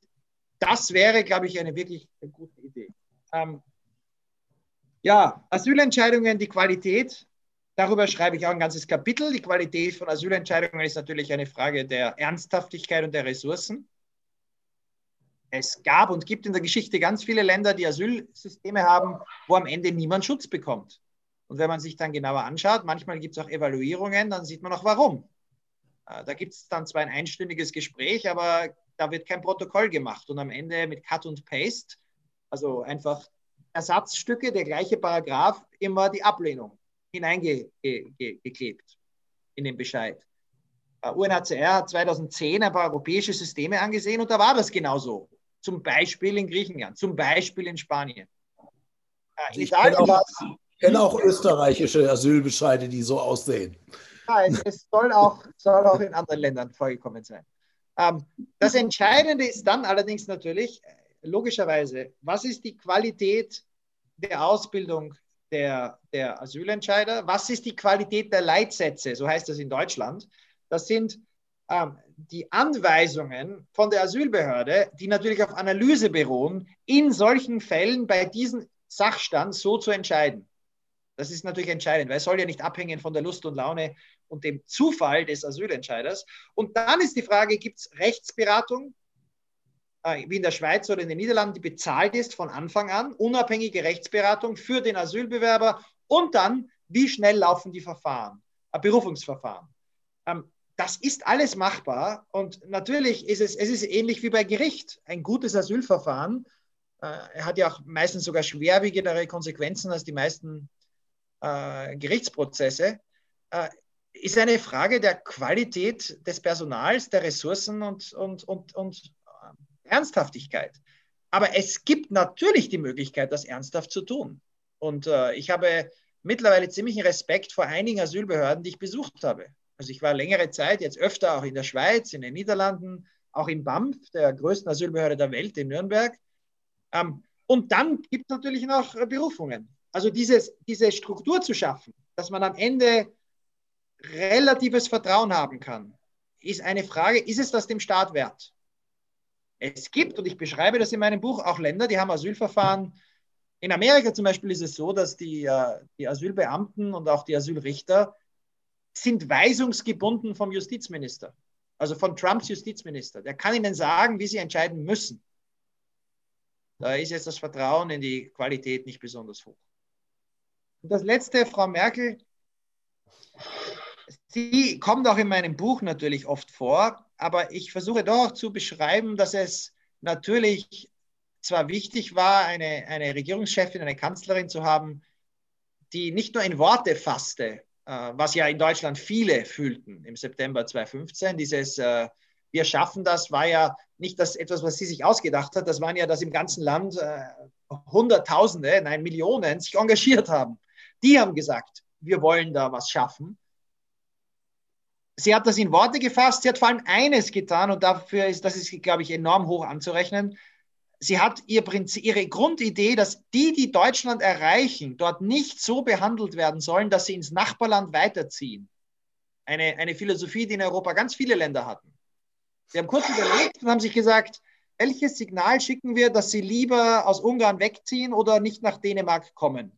das wäre, glaube ich, eine wirklich gute Idee. Ähm, Ja, Asylentscheidungen, die Qualität, darüber schreibe ich auch ein ganzes Kapitel. Die Qualität von Asylentscheidungen ist natürlich eine Frage der Ernsthaftigkeit und der Ressourcen. Es gab und gibt in der Geschichte ganz viele Länder, die Asylsysteme haben, wo am Ende niemand Schutz bekommt. Und wenn man sich dann genauer anschaut, manchmal gibt es auch Evaluierungen, dann sieht man auch warum. Da gibt es dann zwar ein einstündiges Gespräch, aber da wird kein Protokoll gemacht. Und am Ende mit Cut und Paste, also einfach Ersatzstücke, der gleiche Paragraph, immer die Ablehnung. hineingeklebt in den Bescheid. U N H C R hat zweitausendzehn ein paar europäische Systeme angesehen und da war das genauso. Zum Beispiel in Griechenland, zum Beispiel in Spanien. In ich Italien kenne auch, kenn auch österreichische Asylbescheide, die so aussehen. Ja, es, es soll, auch, soll auch in anderen Ländern vorgekommen sein. Ähm, das Entscheidende ist dann allerdings natürlich, logischerweise, was ist die Qualität der Ausbildung der, der Asylentscheider? Was ist die Qualität der Leitsätze? So heißt das in Deutschland. Das sind ähm, die Anweisungen von der Asylbehörde, die natürlich auf Analyse beruhen, in solchen Fällen bei diesem Sachstand so zu entscheiden. Das ist natürlich entscheidend, weil es soll ja nicht abhängen von der Lust und Laune und dem Zufall des Asylentscheiders. Und dann ist die Frage, gibt es Rechtsberatung, äh, wie in der Schweiz oder in den Niederlanden, die bezahlt ist von Anfang an, unabhängige Rechtsberatung für den Asylbewerber und dann, wie schnell laufen die Verfahren, äh, Berufungsverfahren. Ähm, Das ist alles machbar und natürlich ist es, es ist ähnlich wie bei Gericht. Ein gutes Asylverfahren äh, hat ja auch meistens sogar schwerwiegendere Konsequenzen als die meisten äh, Gerichtsprozesse. Äh, ist eine Frage der Qualität des Personals, der Ressourcen und, und, und, und Ernsthaftigkeit. Aber es gibt natürlich die Möglichkeit, das ernsthaft zu tun. Und äh, ich habe mittlerweile ziemlichen Respekt vor einigen Asylbehörden, die ich besucht habe. Also ich war längere Zeit, jetzt öfter auch in der Schweiz, in den Niederlanden, auch in B A M F, der größten Asylbehörde der Welt in Nürnberg. Und dann gibt es natürlich noch Berufungen. Also dieses, diese Struktur zu schaffen, dass man am Ende relatives Vertrauen haben kann, ist eine Frage, ist es das dem Staat wert? Es gibt, und ich beschreibe das in meinem Buch, auch Länder, die haben Asylverfahren. In Amerika zum Beispiel ist es so, dass die, die Asylbeamten und auch die Asylrichter sind weisungsgebunden vom Justizminister, also von Trumps Justizminister. Der kann ihnen sagen, wie sie entscheiden müssen. Da ist jetzt das Vertrauen in die Qualität nicht besonders hoch. Und das Letzte, Frau Merkel, sie kommt auch in meinem Buch natürlich oft vor, aber ich versuche doch zu beschreiben, dass es natürlich zwar wichtig war, eine, eine Regierungschefin, eine Kanzlerin zu haben, die nicht nur in Worte fasste, was ja in Deutschland viele fühlten im September zweitausendfünfzehn. Dieses äh, Wir schaffen das war ja nicht das etwas, was sie sich ausgedacht hat. Das waren ja, dass im ganzen Land äh, Hunderttausende, nein Millionen sich engagiert haben. Die haben gesagt, wir wollen da was schaffen. Sie hat das in Worte gefasst. Sie hat vor allem eines getan und dafür ist, das ist, glaube ich, enorm hoch anzurechnen. Sie hat ihr Prinzip, ihre Grundidee, dass die, die Deutschland erreichen, dort nicht so behandelt werden sollen, dass sie ins Nachbarland weiterziehen. Eine, eine Philosophie, die in Europa ganz viele Länder hatten. Sie haben kurz überlegt und haben sich gesagt, welches Signal schicken wir, dass sie lieber aus Ungarn wegziehen oder nicht nach Dänemark kommen.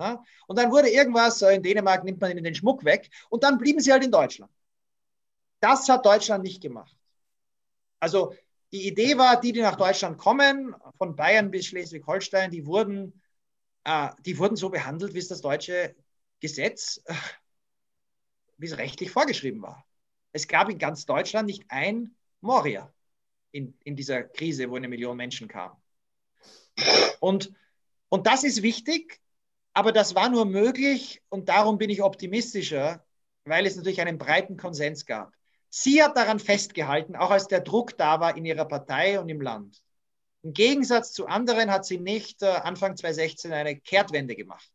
Ja? Und dann wurde irgendwas, in Dänemark nimmt man ihnen den Schmuck weg und dann blieben sie halt in Deutschland. Das hat Deutschland nicht gemacht. Also die Idee war, die, die nach Deutschland kommen, von Bayern bis Schleswig-Holstein, die wurden, äh, die wurden so behandelt, wie es das deutsche Gesetz, äh, wie es rechtlich vorgeschrieben war. Es gab in ganz Deutschland nicht ein Moria in, in dieser Krise, wo eine Million Menschen kamen. Und, und das ist wichtig, aber das war nur möglich und darum bin ich optimistischer, weil es natürlich einen breiten Konsens gab. Sie hat daran festgehalten, auch als der Druck da war in ihrer Partei und im Land. Im Gegensatz zu anderen hat sie nicht äh, Anfang zweitausendsechzehn eine Kehrtwende gemacht.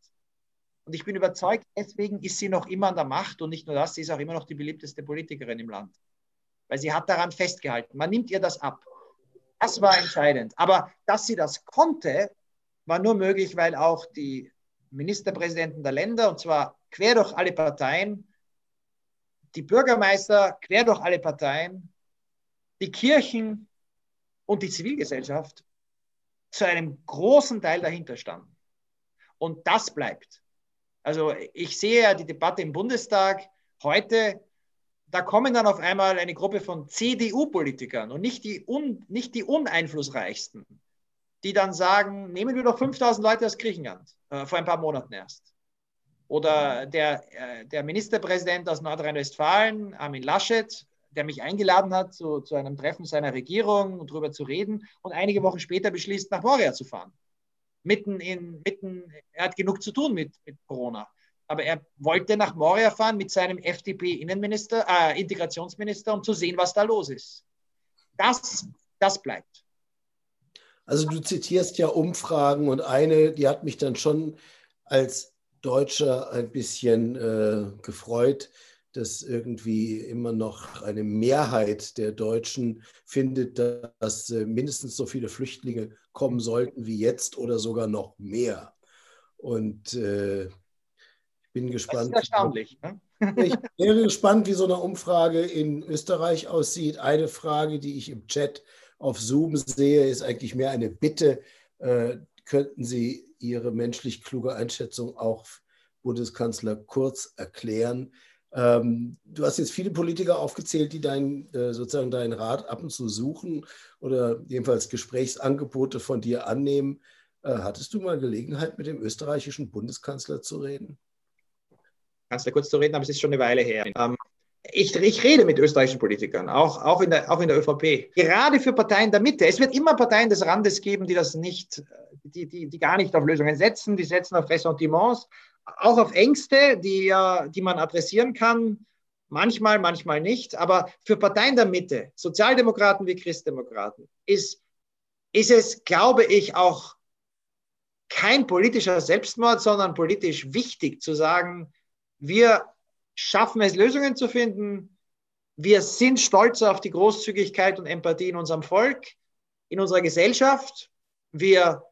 Und ich bin überzeugt, deswegen ist sie noch immer an der Macht und nicht nur das, sie ist auch immer noch die beliebteste Politikerin im Land. Weil sie hat daran festgehalten. Man nimmt ihr das ab. Das war entscheidend. Aber dass sie das konnte, war nur möglich, weil auch die Ministerpräsidenten der Länder, und zwar quer durch alle Parteien, die Bürgermeister quer durch alle Parteien, die Kirchen und die Zivilgesellschaft zu einem großen Teil dahinter standen. Und das bleibt. Also ich sehe ja die Debatte im Bundestag heute, da kommen dann auf einmal eine Gruppe von C D U-Politikern und nicht die, un, nicht die uneinflussreichsten, die dann sagen, nehmen wir doch fünftausend Leute aus Griechenland, äh, vor ein paar Monaten erst. Oder der, der Ministerpräsident aus Nordrhein-Westfalen, Armin Laschet, der mich eingeladen hat, zu, zu einem Treffen seiner Regierung und darüber zu reden und einige Wochen später beschließt, nach Moria zu fahren. Mitten in, mitten, er hat genug zu tun mit, mit Corona. aber er wollte nach Moria fahren mit seinem F D P-Innenminister, äh, Integrationsminister, um zu sehen, was da los ist. Das, das bleibt. Also du zitierst ja Umfragen und eine, die hat mich dann schon als Deutscher ein bisschen äh, gefreut, dass irgendwie immer noch eine Mehrheit der Deutschen findet, dass äh, mindestens so viele Flüchtlinge kommen sollten wie jetzt oder sogar noch mehr. Und äh, ich bin gespannt. Das ist erstaunlich, ne? Ich wäre gespannt, wie so eine Umfrage in Österreich aussieht. Eine Frage, die ich im Chat auf Zoom sehe, ist eigentlich mehr eine Bitte. Äh, könnten Sie Ihre menschlich kluge Einschätzung auch Bundeskanzler Kurz erklären? Ähm, du hast jetzt viele Politiker aufgezählt, die dein, äh, sozusagen deinen Rat ab und zu suchen oder jedenfalls Gesprächsangebote von dir annehmen. Äh, hattest du mal Gelegenheit, mit dem österreichischen Bundeskanzler zu reden? Kanzler Kurz zu reden, aber es ist schon eine Weile her. Ähm, ich, ich rede mit österreichischen Politikern, auch, auch, in der, auch in der ÖVP. Gerade für Parteien der Mitte. Es wird immer Parteien des Randes geben, die das nicht, die, die, die gar nicht auf Lösungen setzen, die setzen auf Ressentiments, auch auf Ängste, die, die man adressieren kann, manchmal, manchmal nicht. Aber für Parteien der Mitte, Sozialdemokraten wie Christdemokraten, ist, ist es, glaube ich, auch kein politischer Selbstmord, sondern politisch wichtig zu sagen, wir schaffen es, Lösungen zu finden. Wir sind stolz auf die Großzügigkeit und Empathie in unserem Volk, in unserer Gesellschaft. Wir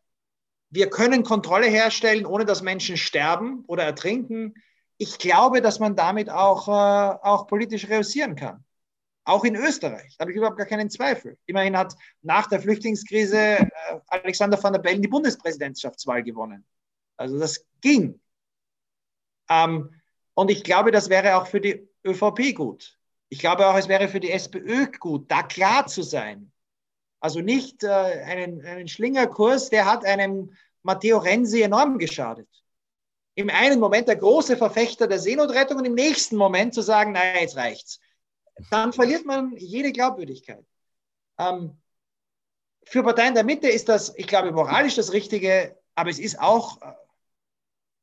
Wir können Kontrolle herstellen, ohne dass Menschen sterben oder ertrinken. Ich glaube, dass man damit auch, äh, auch politisch reüssieren kann. Auch in Österreich. Da habe ich überhaupt gar keinen Zweifel. Immerhin hat nach der Flüchtlingskrise äh, Alexander Van der Bellen die Bundespräsidentschaftswahl gewonnen. Also das ging. Ähm, und ich glaube, das wäre auch für die ÖVP gut. Ich glaube auch, es wäre für die SPÖ gut, da klar zu sein. Also nicht äh, einen, einen Schlingerkurs, der hat einem Matteo Renzi enorm geschadet. Im einen Moment der große Verfechter der Seenotrettung und im nächsten Moment zu sagen, naja, jetzt reicht's. Dann verliert man jede Glaubwürdigkeit. Ähm, für Parteien der Mitte ist das, ich glaube, moralisch das Richtige, aber es ist auch, äh,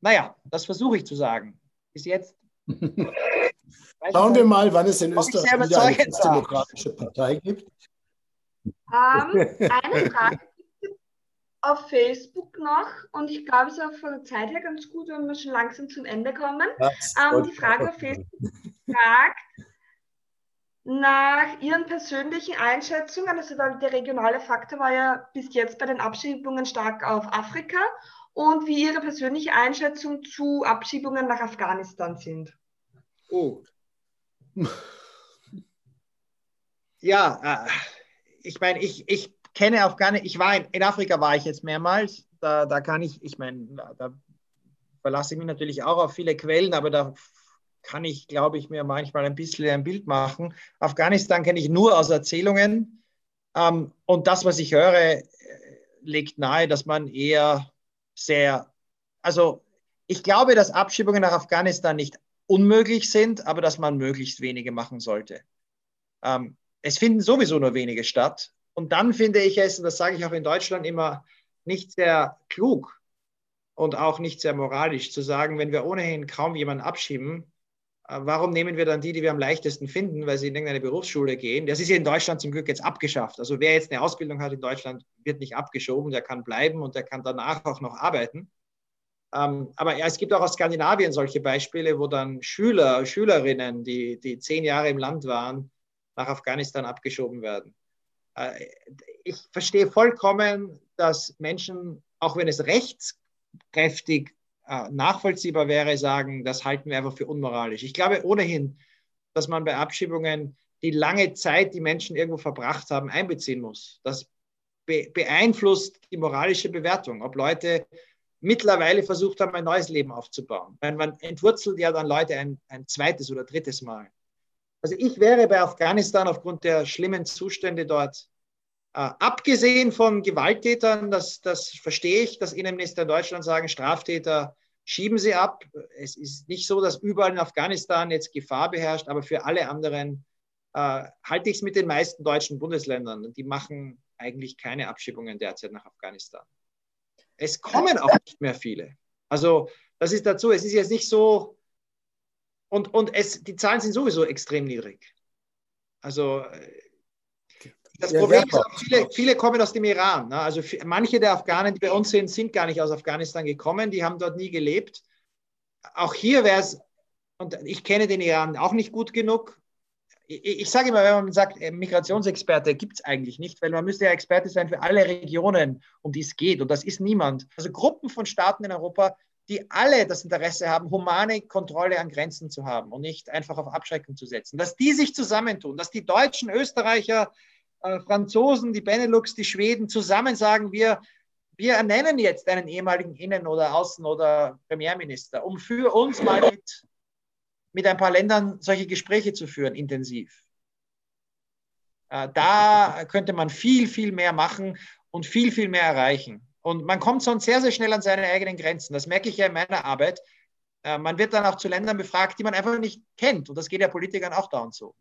naja, das versuche ich zu sagen. Bis jetzt. Schauen wir mal, wann es in Österreich wieder eine christdemokratische Partei gibt. Um, eine Frage auf Facebook noch, und ich glaube, es ist auch von der Zeit her ganz gut, wenn wir schon langsam zum Ende kommen. Um, die Frage auf Facebook fragt nach Ihren persönlichen Einschätzungen, also der regionale Faktor war ja bis jetzt bei den Abschiebungen stark auf Afrika, und wie Ihre persönliche Einschätzung zu Abschiebungen nach Afghanistan sind. Oh. Ja, äh. Ich meine, ich, ich kenne Afghanistan, ich war in, in Afrika war ich jetzt mehrmals, da, da kann ich, ich meine, da verlasse ich mich natürlich auch auf viele Quellen, aber da kann ich, glaube ich, mir manchmal ein bisschen ein Bild machen. Afghanistan kenne ich nur aus Erzählungen, ähm, und das, was ich höre, legt nahe, dass man eher sehr, also ich glaube, dass Abschiebungen nach Afghanistan nicht unmöglich sind, aber dass man möglichst wenige machen sollte. Ähm, Es finden sowieso nur wenige statt. Und dann finde ich es, und das sage ich auch in Deutschland immer, nicht sehr klug und auch nicht sehr moralisch zu sagen, wenn wir ohnehin kaum jemanden abschieben, warum nehmen wir dann die, die wir am leichtesten finden, weil sie in irgendeine Berufsschule gehen. Das ist ja in Deutschland zum Glück jetzt abgeschafft. Also wer jetzt eine Ausbildung hat in Deutschland, wird nicht abgeschoben, der kann bleiben und der kann danach auch noch arbeiten. Ähm, aber ja, es gibt auch aus Skandinavien solche Beispiele, wo dann Schüler, Schülerinnen, die, die zehn Jahre im Land waren, nach Afghanistan abgeschoben werden. Ich verstehe vollkommen, dass Menschen, auch wenn es rechtskräftig nachvollziehbar wäre, sagen, das halten wir einfach für unmoralisch. Ich glaube ohnehin, dass man bei Abschiebungen die lange Zeit, die Menschen irgendwo verbracht haben, einbeziehen muss. Das beeinflusst die moralische Bewertung, ob Leute mittlerweile versucht haben, ein neues Leben aufzubauen. Man entwurzelt ja dann Leute ein, ein zweites oder drittes Mal. Also ich wäre bei Afghanistan aufgrund der schlimmen Zustände dort, äh, abgesehen von Gewalttätern, das, das verstehe ich, dass Innenminister in Deutschland sagen, Straftäter schieben sie ab. Es ist nicht so, dass überall in Afghanistan jetzt Gefahr beherrscht, aber für alle anderen äh, halte ich es mit den meisten deutschen Bundesländern. Die machen eigentlich keine Abschiebungen derzeit nach Afghanistan. Es kommen auch nicht mehr viele. Also das ist dazu, es ist jetzt nicht so, und, und es, die Zahlen sind sowieso extrem niedrig. Also das ja, Problem ist, viele, viele kommen aus dem Iran. Ne? Also manche der Afghanen, die bei uns sind, sind gar nicht aus Afghanistan gekommen, die haben dort nie gelebt. Auch hier wäre es, und ich kenne den Iran auch nicht gut genug. Ich, ich sage immer, wenn man sagt, Migrationsexperte gibt es eigentlich nicht, weil man müsste ja Experte sein für alle Regionen, um die es geht. Und das ist niemand. Also Gruppen von Staaten in Europa, die alle das Interesse haben, humane Kontrolle an Grenzen zu haben und nicht einfach auf Abschreckung zu setzen. Dass die sich zusammentun, dass die Deutschen, Österreicher, äh, Franzosen, die Benelux, die Schweden zusammen sagen, wir, wir ernennen jetzt einen ehemaligen Innen- oder Außen- oder Premierminister, um für uns mal mit, mit ein paar Ländern solche Gespräche zu führen, intensiv. Äh, da könnte man viel, viel mehr machen und viel, viel mehr erreichen. Und man kommt sonst sehr, sehr schnell an seine eigenen Grenzen. Das merke ich ja in meiner Arbeit. Äh, man wird dann auch zu Ländern befragt, die man einfach nicht kennt. Und das geht ja Politikern auch dauernd so.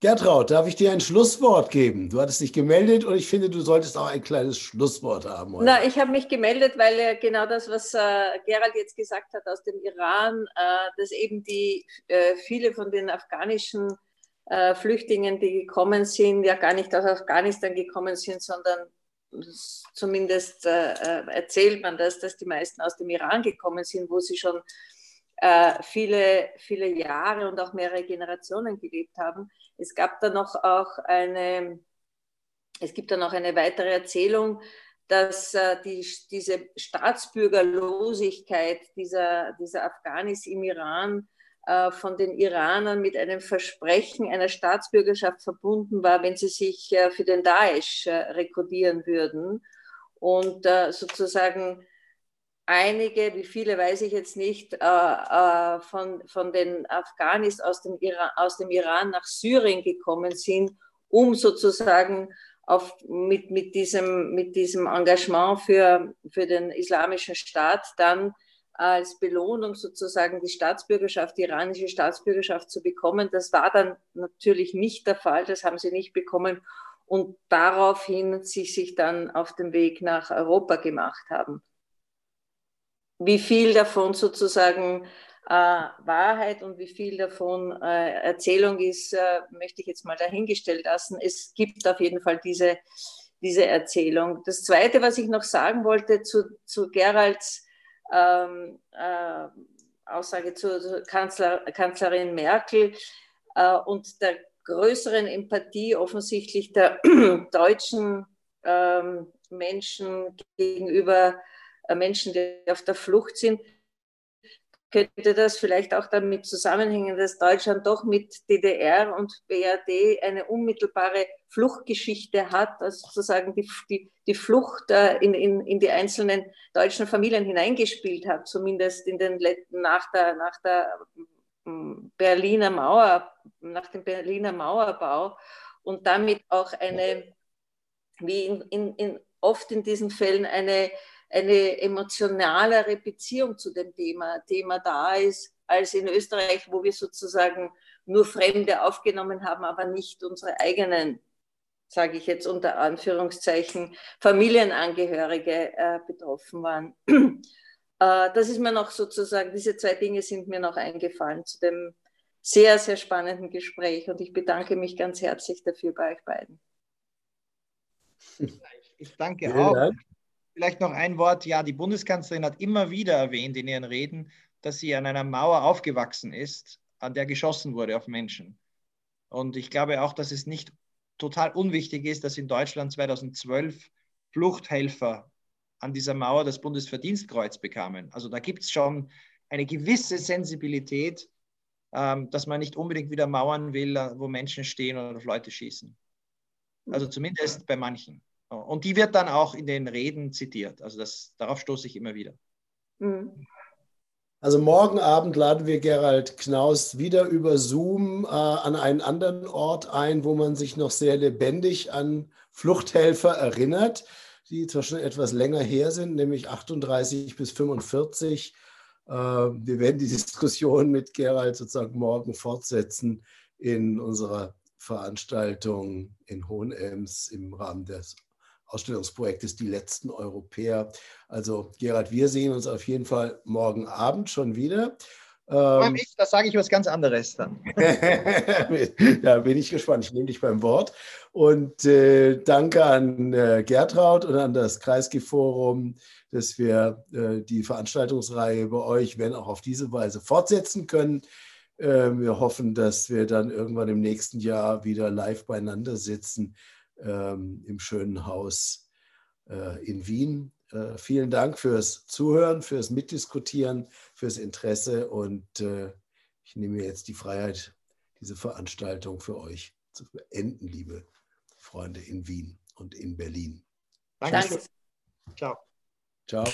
Gertraud, darf ich dir ein Schlusswort geben? Du hattest dich gemeldet und ich finde, du solltest auch ein kleines Schlusswort haben. Heute. Na, ich habe mich gemeldet, weil genau das, was äh, Gerald jetzt gesagt hat aus dem Iran, äh, dass eben die äh, viele von den afghanischen Äh, Flüchtlingen, die gekommen sind, ja gar nicht aus Afghanistan gekommen sind, sondern zumindest äh, erzählt man das, dass die meisten aus dem Iran gekommen sind, wo sie schon äh, viele, viele Jahre und auch mehrere Generationen gelebt haben. Es gab da noch auch eine, es gibt da noch eine weitere Erzählung, dass äh, die, diese Staatsbürgerlosigkeit dieser, dieser Afghanis im Iran von den Iranern mit einem Versprechen einer Staatsbürgerschaft verbunden war, wenn sie sich für den Daesh rekrutieren würden. Und sozusagen einige, wie viele weiß ich jetzt nicht, von, von den Afghanis aus dem, Iran, aus dem Iran nach Syrien gekommen sind, um sozusagen auf, mit, mit, diesem, mit diesem Engagement für, für den Islamischen Staat dann als Belohnung sozusagen die Staatsbürgerschaft, die iranische Staatsbürgerschaft zu bekommen. Das war dann natürlich nicht der Fall, das haben sie nicht bekommen und daraufhin sie sich dann auf den Weg nach Europa gemacht haben. Wie viel davon sozusagen äh, Wahrheit und wie viel davon äh, Erzählung ist, äh, möchte ich jetzt mal dahingestellt lassen. Es gibt auf jeden Fall diese, diese Erzählung. Das Zweite, was ich noch sagen wollte zu, zu Geralds Ähm, äh, Aussage zur Kanzler, Kanzlerin Merkel äh, und der größeren Empathie offensichtlich der deutschen ähm, Menschen gegenüber äh, Menschen, die auf der Flucht sind, könnte das vielleicht auch damit zusammenhängen, dass Deutschland doch mit D D R und B R D eine unmittelbare Fluchtgeschichte hat, also sozusagen die, die, die Flucht in, in, in die einzelnen deutschen Familien hineingespielt hat, zumindest in den letzten, nach der, nach der Berliner Mauer, nach dem Berliner Mauerbau und damit auch eine, wie in, in, in, oft in diesen Fällen eine eine emotionalere Beziehung zu dem Thema, Thema da ist, als in Österreich, wo wir sozusagen nur Fremde aufgenommen haben, aber nicht unsere eigenen, sage ich jetzt unter Anführungszeichen, Familienangehörige äh, betroffen waren. äh, das ist mir noch sozusagen, diese zwei Dinge sind mir noch eingefallen zu dem sehr, sehr spannenden Gespräch und ich bedanke mich ganz herzlich dafür bei euch beiden. Ich danke auch. Vielleicht noch ein Wort. Ja, die Bundeskanzlerin hat immer wieder erwähnt in ihren Reden, dass sie an einer Mauer aufgewachsen ist, an der geschossen wurde auf Menschen. Und ich glaube auch, dass es nicht total unwichtig ist, dass in Deutschland zweitausendzwölf Fluchthelfer an dieser Mauer das Bundesverdienstkreuz bekamen. Also da gibt es schon eine gewisse Sensibilität, ähm, dass man nicht unbedingt wieder Mauern will, wo Menschen stehen oder auf Leute schießen. Also zumindest bei manchen. Und die wird dann auch in den Reden zitiert. Also das, darauf stoße ich immer wieder. Also morgen Abend laden wir Gerald Knaus wieder über Zoom äh, an einen anderen Ort ein, wo man sich noch sehr lebendig an Fluchthelfer erinnert, die zwar schon etwas länger her sind, nämlich achtunddreißig bis fünfundvierzig. Äh, wir werden die Diskussion mit Gerald sozusagen morgen fortsetzen in unserer Veranstaltung in Hohenems im Rahmen des Ausstellungsprojektes Die letzten Europäer. Also Gerald, wir sehen uns auf jeden Fall morgen Abend schon wieder. Ähm, ich, das sage ich was ganz anderes dann. Da bin ich gespannt. Ich nehme dich beim Wort. Und äh, danke an äh, Gertraud und an das Kreisky Forum, dass wir äh, die Veranstaltungsreihe bei euch, wenn auch auf diese Weise, fortsetzen können. Äh, wir hoffen, dass wir dann irgendwann im nächsten Jahr wieder live beieinander sitzen ähm, im schönen Haus äh, in Wien. Äh, vielen Dank fürs Zuhören, fürs Mitdiskutieren, fürs Interesse und äh, ich nehme mir jetzt die Freiheit, diese Veranstaltung für euch zu beenden, liebe Freunde in Wien und in Berlin. Danke. Ciao. Ciao.